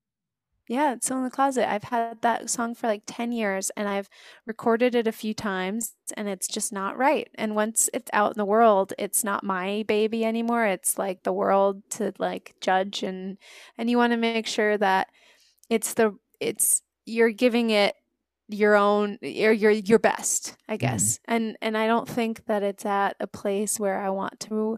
Yeah, it's still in the closet. I've had that song for like 10 years and I've recorded it a few times and it's just not right. And once it's out in the world, it's not my baby anymore. It's like the world to like judge, and you want to make sure that you're giving it your own, your best, I guess. And I don't think that it's at a place where I want to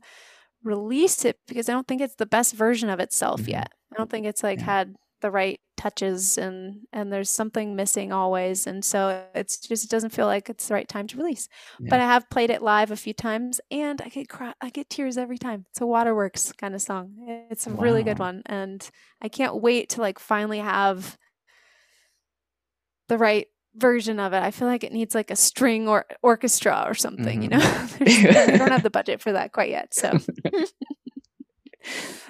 release it, because I don't think it's the best version of itself yet. I don't think it's like had the right touches, and there's something missing always, and so it's just, it doesn't feel like it's the right time to release. But I have played it live a few times and I get tears every time. It's a waterworks kind of song. It's a really good one, and I can't wait to like finally have the right version of it. I feel like it needs like a string or orchestra or something, you know. I don't have the budget for that quite yet, so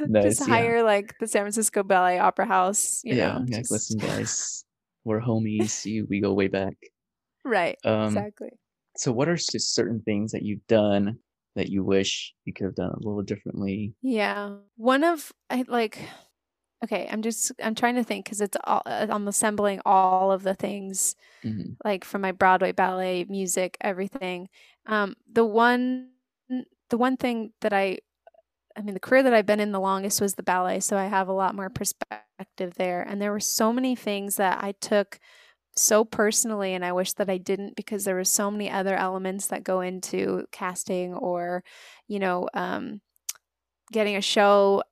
nice, just hire like the San Francisco Ballet Opera House, you know, just... listen, guys, we're homies. We go way back, right? Exactly. So what are just certain things that you've done that you wish you could have done a little differently? I'm trying to think, because it's all, I'm assembling all of the things like from my Broadway ballet, music, everything. The one thing that I mean, the career that I've been in the longest was the ballet, so I have a lot more perspective there. And there were so many things that I took so personally, and I wish that I didn't, because there were so many other elements that go into casting or, you know, getting a show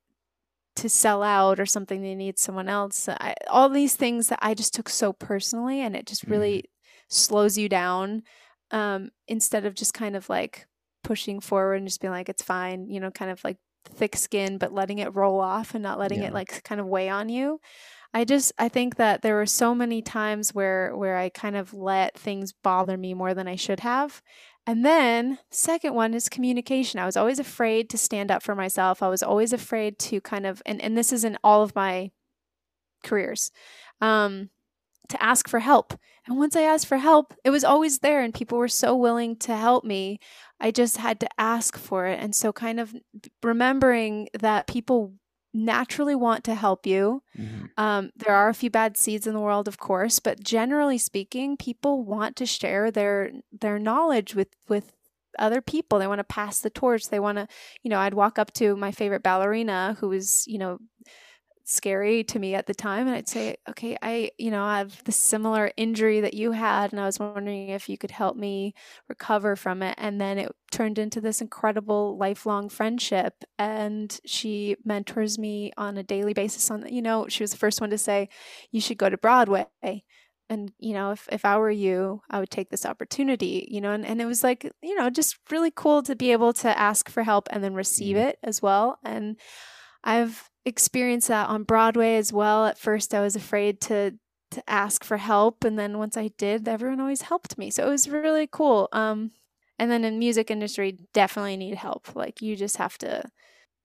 to sell out or something that needs someone else. All these things that I just took so personally, and it just really slows you down, instead of just kind of like pushing forward and just being like, it's fine, you know, kind of like thick skin, but letting it roll off and not letting it like kind of weigh on you. I think that there were so many times where I kind of let things bother me more than I should have. And then second one is communication. I was always afraid to stand up for myself. I was always afraid to kind of, and this is in all of my careers, to ask for help. And once I asked for help, it was always there and people were so willing to help me. I just had to ask for it. And so kind of remembering that people naturally want to help you. There are a few bad seeds in the world, of course, but generally speaking, people want to share their knowledge with other people. They want to pass the torch. They want to, you know, I'd walk up to my favorite ballerina who was, you know, scary to me at the time, and I'd say, okay, I have this similar injury that you had, and I was wondering if you could help me recover from it. And then it turned into this incredible lifelong friendship, and she mentors me on a daily basis on, you know, she was the first one to say, you should go to Broadway, and, you know, if I were you, I would take this opportunity, you know. And it was like, you know, just really cool to be able to ask for help and then receive it as well. And I've experienced that on Broadway as well. At first, I was afraid to ask for help, and then once I did, everyone always helped me. So it was really cool. And then in music industry, definitely need help. Like, you just have to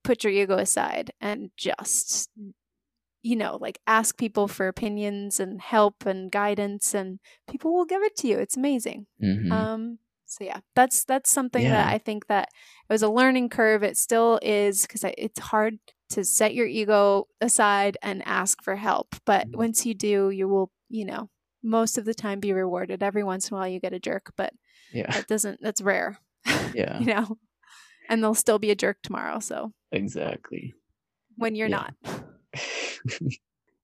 put your ego aside and just you know, like ask people for opinions and help and guidance, and people will give it to you. It's amazing. Mm-hmm. So yeah, that's something that I think that it was a learning curve. It still is, because it's hard to set your ego aside and ask for help. But once you do, you will, you know, most of the time be rewarded. Every once in a while you get a jerk, but that's rare. Yeah. You know, and there'll still be a jerk tomorrow. So exactly. When you're not.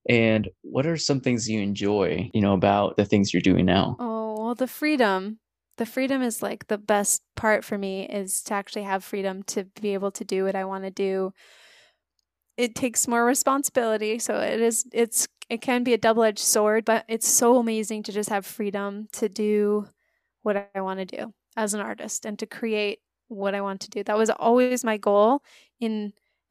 And what are some things you enjoy, you know, about the things you're doing now? Oh, well, the freedom is like the best part for me, is to actually have freedom to be able to do what I want to do. It takes more responsibility. So it can be a double-edged sword, but it's so amazing to just have freedom to do what I want to do as an artist and to create what I want to do. That was always my goal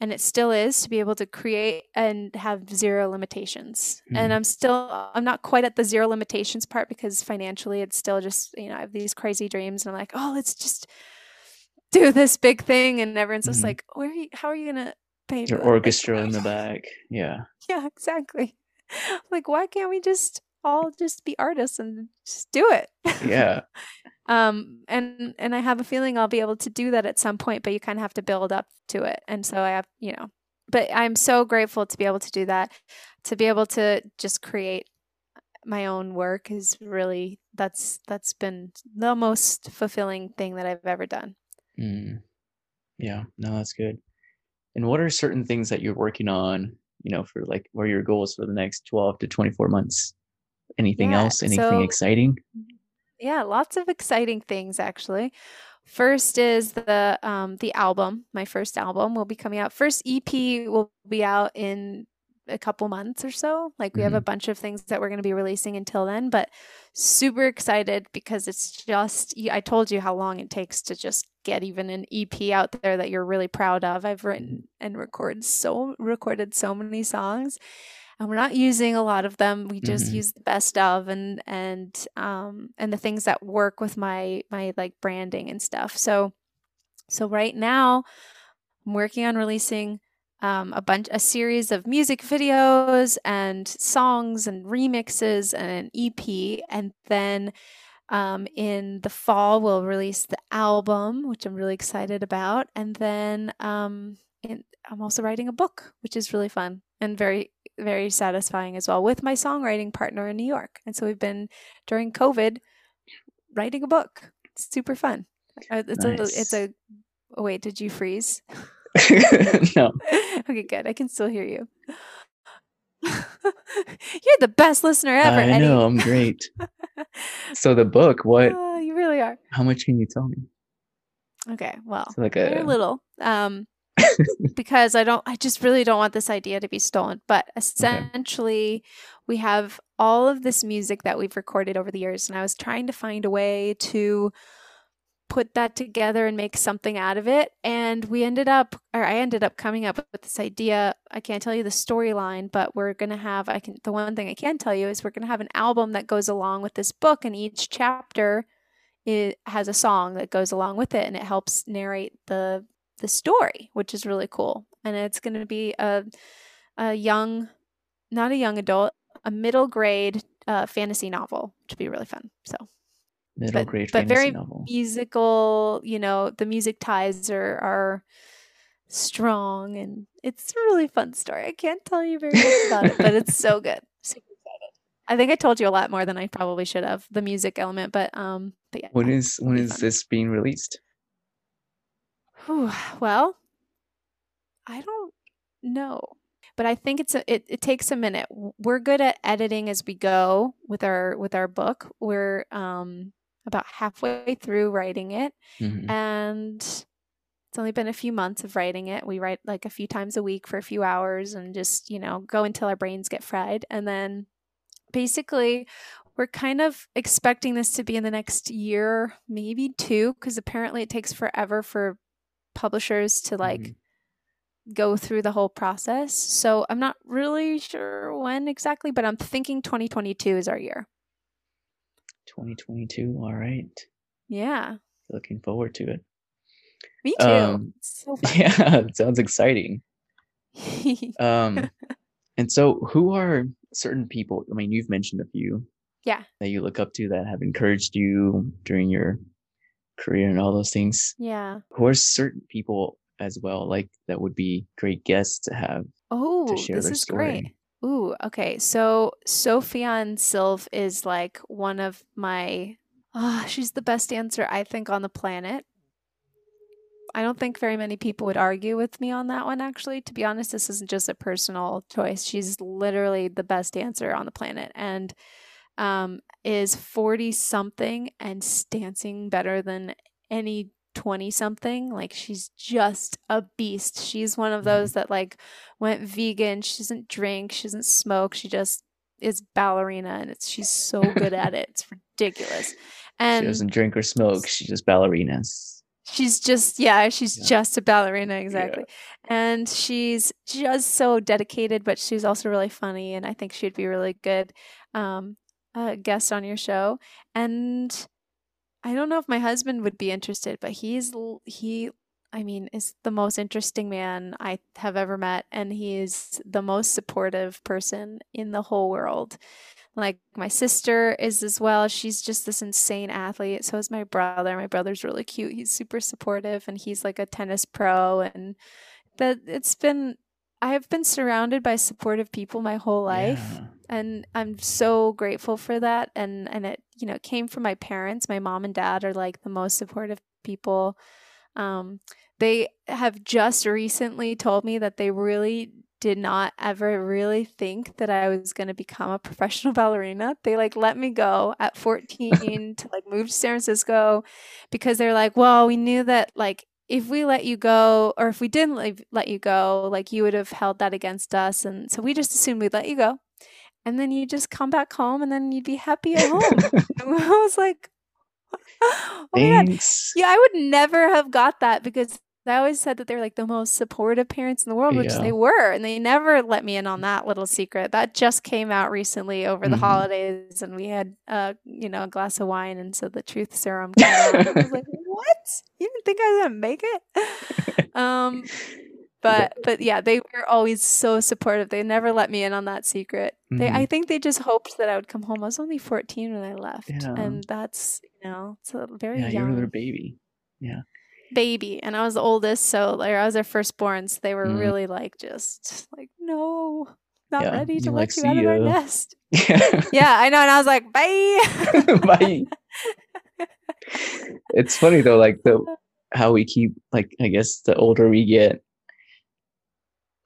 and it still is, to be able to create and have zero limitations. Mm-hmm. And I'm not quite at the zero limitations part, because financially it's still just, you know, I have these crazy dreams and I'm like, oh, let's just do this big thing. And everyone's just like, how are you going to pay for your orchestra in the back? Yeah. Yeah, exactly. Like, why can't we just all just be artists and just do it? Yeah. And I have a feeling I'll be able to do that at some point, but you kind of have to build up to it. And so I have, you know, but I'm so grateful to be able to do that, to be able to just create my own work is really, that's been the most fulfilling thing that I've ever done. Mm. Yeah, no, that's good. And what are certain things that you're working on, you know, for like, what are your goals for the next 12 to 24 months? Anything else? Anything exciting? Yeah, lots of exciting things, actually. First is the album. My first album will be coming out. First EP will be out in a couple months or so. Like, we have a bunch of things that we're going to be releasing until then, but super excited, because it's just, I told you how long it takes to just get even an EP out there that you're really proud of. I've written and recorded so many songs, and we're not using a lot of them. We just use the best of and the things that work with my like branding and stuff. So right now I'm working on releasing a series of music videos and songs and remixes and an EP. And then in the fall, we'll release the album, which I'm really excited about. And then I'm also writing a book, which is really fun and very, very satisfying as well, with my songwriting partner in New York. And so we've been, during COVID, writing a book. It's super fun. Nice. Oh, wait, did you freeze? No. Okay, good. I can still hear you. You're the best listener ever. I know, I'm great. So the book, what? You really are. How much can you tell me? Okay, well, so like very little, because I just really don't want this idea to be stolen. But essentially, we have all of this music that we've recorded over the years, and I was trying to find a way to put that together and make something out of it. And I ended up coming up with this idea. I can't tell you the storyline, but the one thing I can tell you is we're going to have an album that goes along with this book, and each chapter has a song that goes along with it, and it helps narrate the story, which is really cool. And it's going to be a middle grade fantasy novel, which would be really fun. So middle grade fantasy novel. Musical, you know, the music ties are strong, and it's a really fun story. I can't tell you very much about it, but it's so good. Super excited. I think I told you a lot more than I probably should have, the music element, but yeah. When is this being released? Whew, well, I don't know, but I think it takes a minute. We're good at editing as we go with our book. We're about halfway through writing it, and it's only been a few months of writing it. We write like a few times a week for a few hours and just, you know, go until our brains get fried. And then basically we're kind of expecting this to be in the next year, maybe two, because apparently it takes forever for publishers to like go through the whole process. So I'm not really sure when exactly, but I'm thinking 2022 is our year. 2022. All right. Yeah. Looking forward to it. Me too. It's so fun. Yeah, it sounds exciting. And so who are certain people? I mean, you've mentioned a few. Yeah. That you look up to that have encouraged you during your career and all those things. Yeah. Who are certain people as well, like that would be great guests to have to share this their is story? Great. Ooh, okay. So Sophia and Sylph is like one of my, she's the best dancer I think on the planet. I don't think very many people would argue with me on that one, actually. To be honest, this isn't just a personal choice. She's literally the best dancer on the planet and is 40-something and dancing better than any 20-something. Like, she's just a beast. She's one of those that, like, went vegan. She doesn't drink. She doesn't smoke. She just is ballerina, and she's so good at it. It's ridiculous. And she doesn't drink or smoke. She's just ballerinas. She's just, just a ballerina. Exactly. Yeah. And she's just so dedicated, but she's also really funny. And I think she'd be a really good guest on your show. And I don't know if my husband would be interested, but he is the most interesting man I have ever met. And he is the most supportive person in the whole world. Like, my sister is as well. She's just this insane athlete. So is my brother. My brother's really cute. He's super supportive, and he's like a tennis pro. And I have been surrounded by supportive people my whole life. Yeah. And I'm so grateful for that. And it, it came from my parents. My mom and dad are like the most supportive people. They have just recently told me that they really did not ever really think that I was going to become a professional ballerina. They like let me go at 14 to like move to San Francisco because they're like, well, we knew that like if we let you go or if we didn't let you go, like you would have held that against us. And so we just assumed we'd let you go. And then you just come back home and then you'd be happy at home. And I was like, oh my God. Yeah, I would never have got that because I always said that they're like the most supportive parents in the world, which they were, and they never let me in on that little secret. That just came out recently over the holidays, and we had, a glass of wine, and so the truth serum came out. And I was like, "What? You didn't think I was gonna make it?" But yeah, they were always so supportive. They never let me in on that secret. I think they just hoped that I would come home. I was only 14 when I left, and that's it's a very young. You're their baby. Yeah. Baby, and I was the oldest, so like I was their firstborn, so they were really like just like not ready to let you out of our nest. Yeah, I know, and I was like, bye. Bye. It's funny though, like how we keep like I guess the older we get.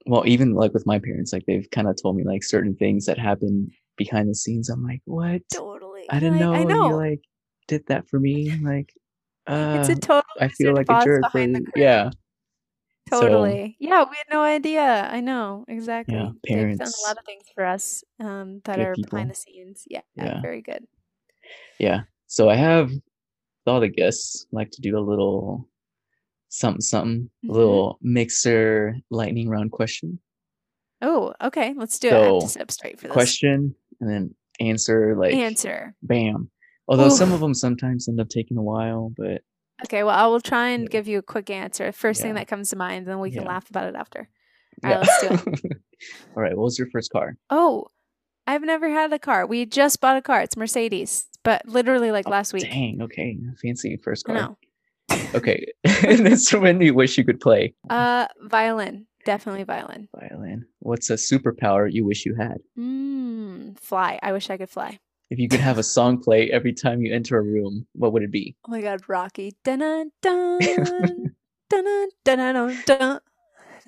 Well, even like with my parents, like they've kind of told me like certain things that happen behind the scenes. I'm like, what? Totally. I didn't know you like did that for me, like. It's a total I feel like a jerk behind the curtain. Yeah. Totally. So, yeah, we had no idea. I know. Exactly. Yeah, parents. They've done a lot of things for us that are people. Behind the scenes. Yeah. Very good. Yeah. So I have all the guests like to do a little something, little mixer lightning round question. Oh, okay. Let's do it. I have to sit up straight for this. Question and then answer bam. Although some of them sometimes end up taking a while, but... Okay, well, I will try and give you a quick answer. First thing that comes to mind, then we can laugh about it after. All right, let's do it. All right, what was your first car? Oh, I've never had a car. We just bought a car. It's Mercedes, but literally last week. Dang, okay. Fancy first car. No. Okay. An instrument you wish you could play? Violin. Definitely violin. Violin. What's a superpower you wish you had? Fly. I wish I could fly. If you could have a song play every time you enter a room, what would it be? Oh my God, Rocky. Dun-dun, dun, dun, dun, dun,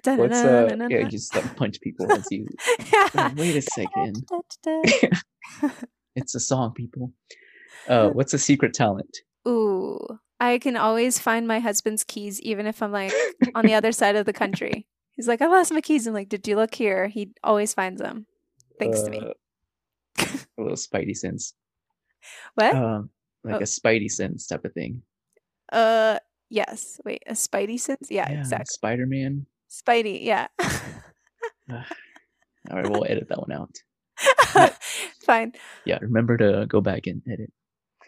dun. What's you just like punch people once you wait a second. It's a song, people. What's a secret talent? Ooh. I can always find my husband's keys even if I'm like on the other side of the country. He's like, I lost my keys. I'm like, did you look here? He always finds them. Thanks to me. A little spidey sense. What? A spidey sense type of thing. Yes. Wait, a spidey sense? Yeah, exactly. Spider-Man. Spidey, yeah. All right, we'll edit that one out. Fine. Yeah, remember to go back and edit.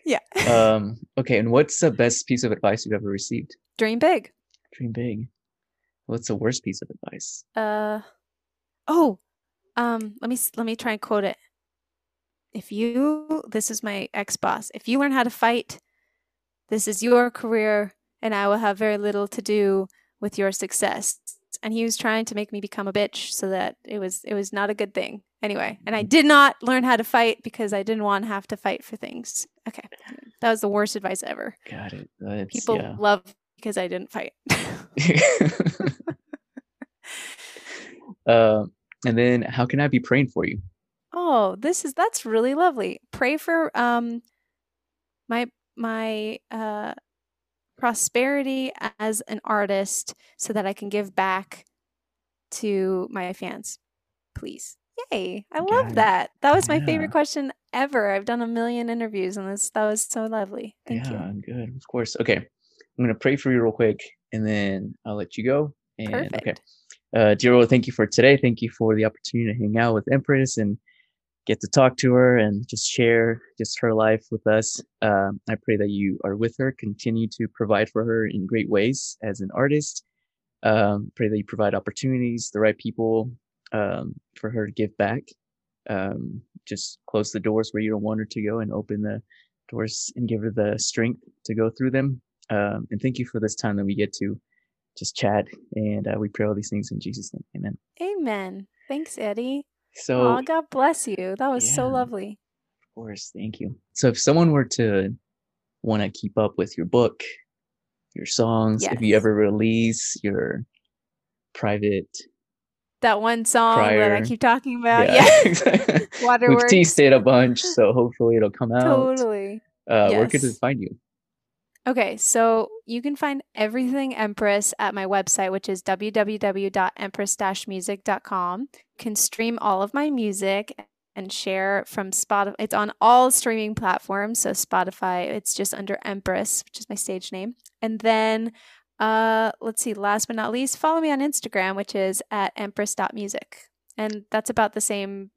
Yeah. Okay, and what's the best piece of advice you've ever received? Dream big. Dream big. What's the worst piece of advice? Let me try and quote it. This is my ex-boss. If you learn how to fight, this is your career, and I will have very little to do with your success. And he was trying to make me become a bitch, so that it was not a good thing. Anyway, and I did not learn how to fight because I didn't want to have to fight for things. Okay. That was the worst advice ever. Got it. People love because I didn't fight. And then, how can I be praying for you? Oh, that's really lovely. Pray for my prosperity as an artist, so that I can give back to my fans, please. Yay! I love that. That was my favorite question ever. I've done a million interviews on this. That was so lovely. Thank you. Yeah, good. Of course. Okay, I'm gonna pray for you real quick, and then I'll let you go. And, perfect. Okay. Dear Lord, thank you for today. Thank you for the opportunity to hang out with Empress and get to talk to her and just share her life with us. I pray that you are with her, continue to provide for her in great ways as an artist. Pray that you provide opportunities, the right people for her to give back. Just close the doors where you don't want her to go and open the doors and give her the strength to go through them. And thank you for this time that we get to just chat, and we pray all these things in Jesus' name. Amen. Amen. Thanks, Eddie. So, God bless you. That was so lovely. Of course. Thank you. So if someone were to want to keep up with your book, your songs, if you ever release your private. That one song that I keep talking about. Yeah. Waterworks. We've teased it a bunch, so hopefully it'll come out. Totally. Where could it find you? Okay, so you can find everything Empress at my website, which is www.empress-music.com. You can stream all of my music and share from Spotify. It's on all streaming platforms. So Spotify, it's just under Empress, which is my stage name. And then, let's see, last but not least, follow me on Instagram, which is at empress.music. And that's about the same,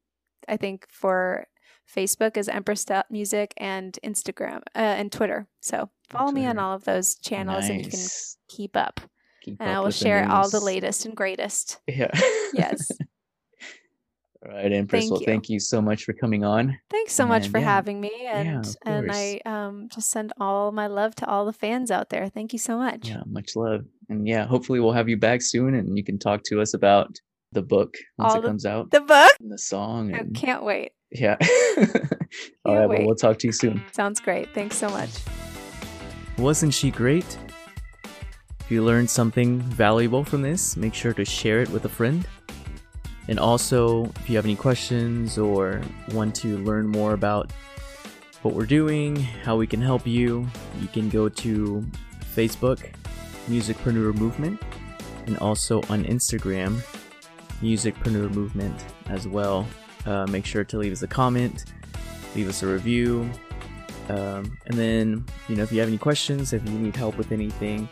I think, for Facebook is empress.music, and Instagram and Twitter. So follow me on all of those channels, and you can keep up. And I will share all the latest and greatest. Yeah. Yes. All right, Empress. Well, thank you so much for coming on. Thanks so much for having me. And I just send all my love to all the fans out there. Thank you so much. Yeah, much love. And yeah, hopefully we'll have you back soon, and you can talk to us about the book once it comes out. The book? And the song. I can't wait. Yeah. All right. Well, we'll talk to you soon. Sounds great. Thanks so much. Wasn't she great? If you learned something valuable from this, make sure to share it with a friend. And also, if you have any questions or want to learn more about what we're doing, how we can help you, you can go to Facebook, Musicpreneur Movement, and also on Instagram, Musicpreneur Movement as well. Make sure to leave us a comment, leave us a review, and then, if you have any questions, if you need help with anything,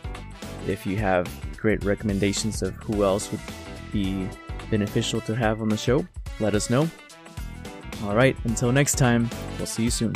if you have great recommendations of who else would be beneficial to have on the show, let us know. All right, until next time, we'll see you soon.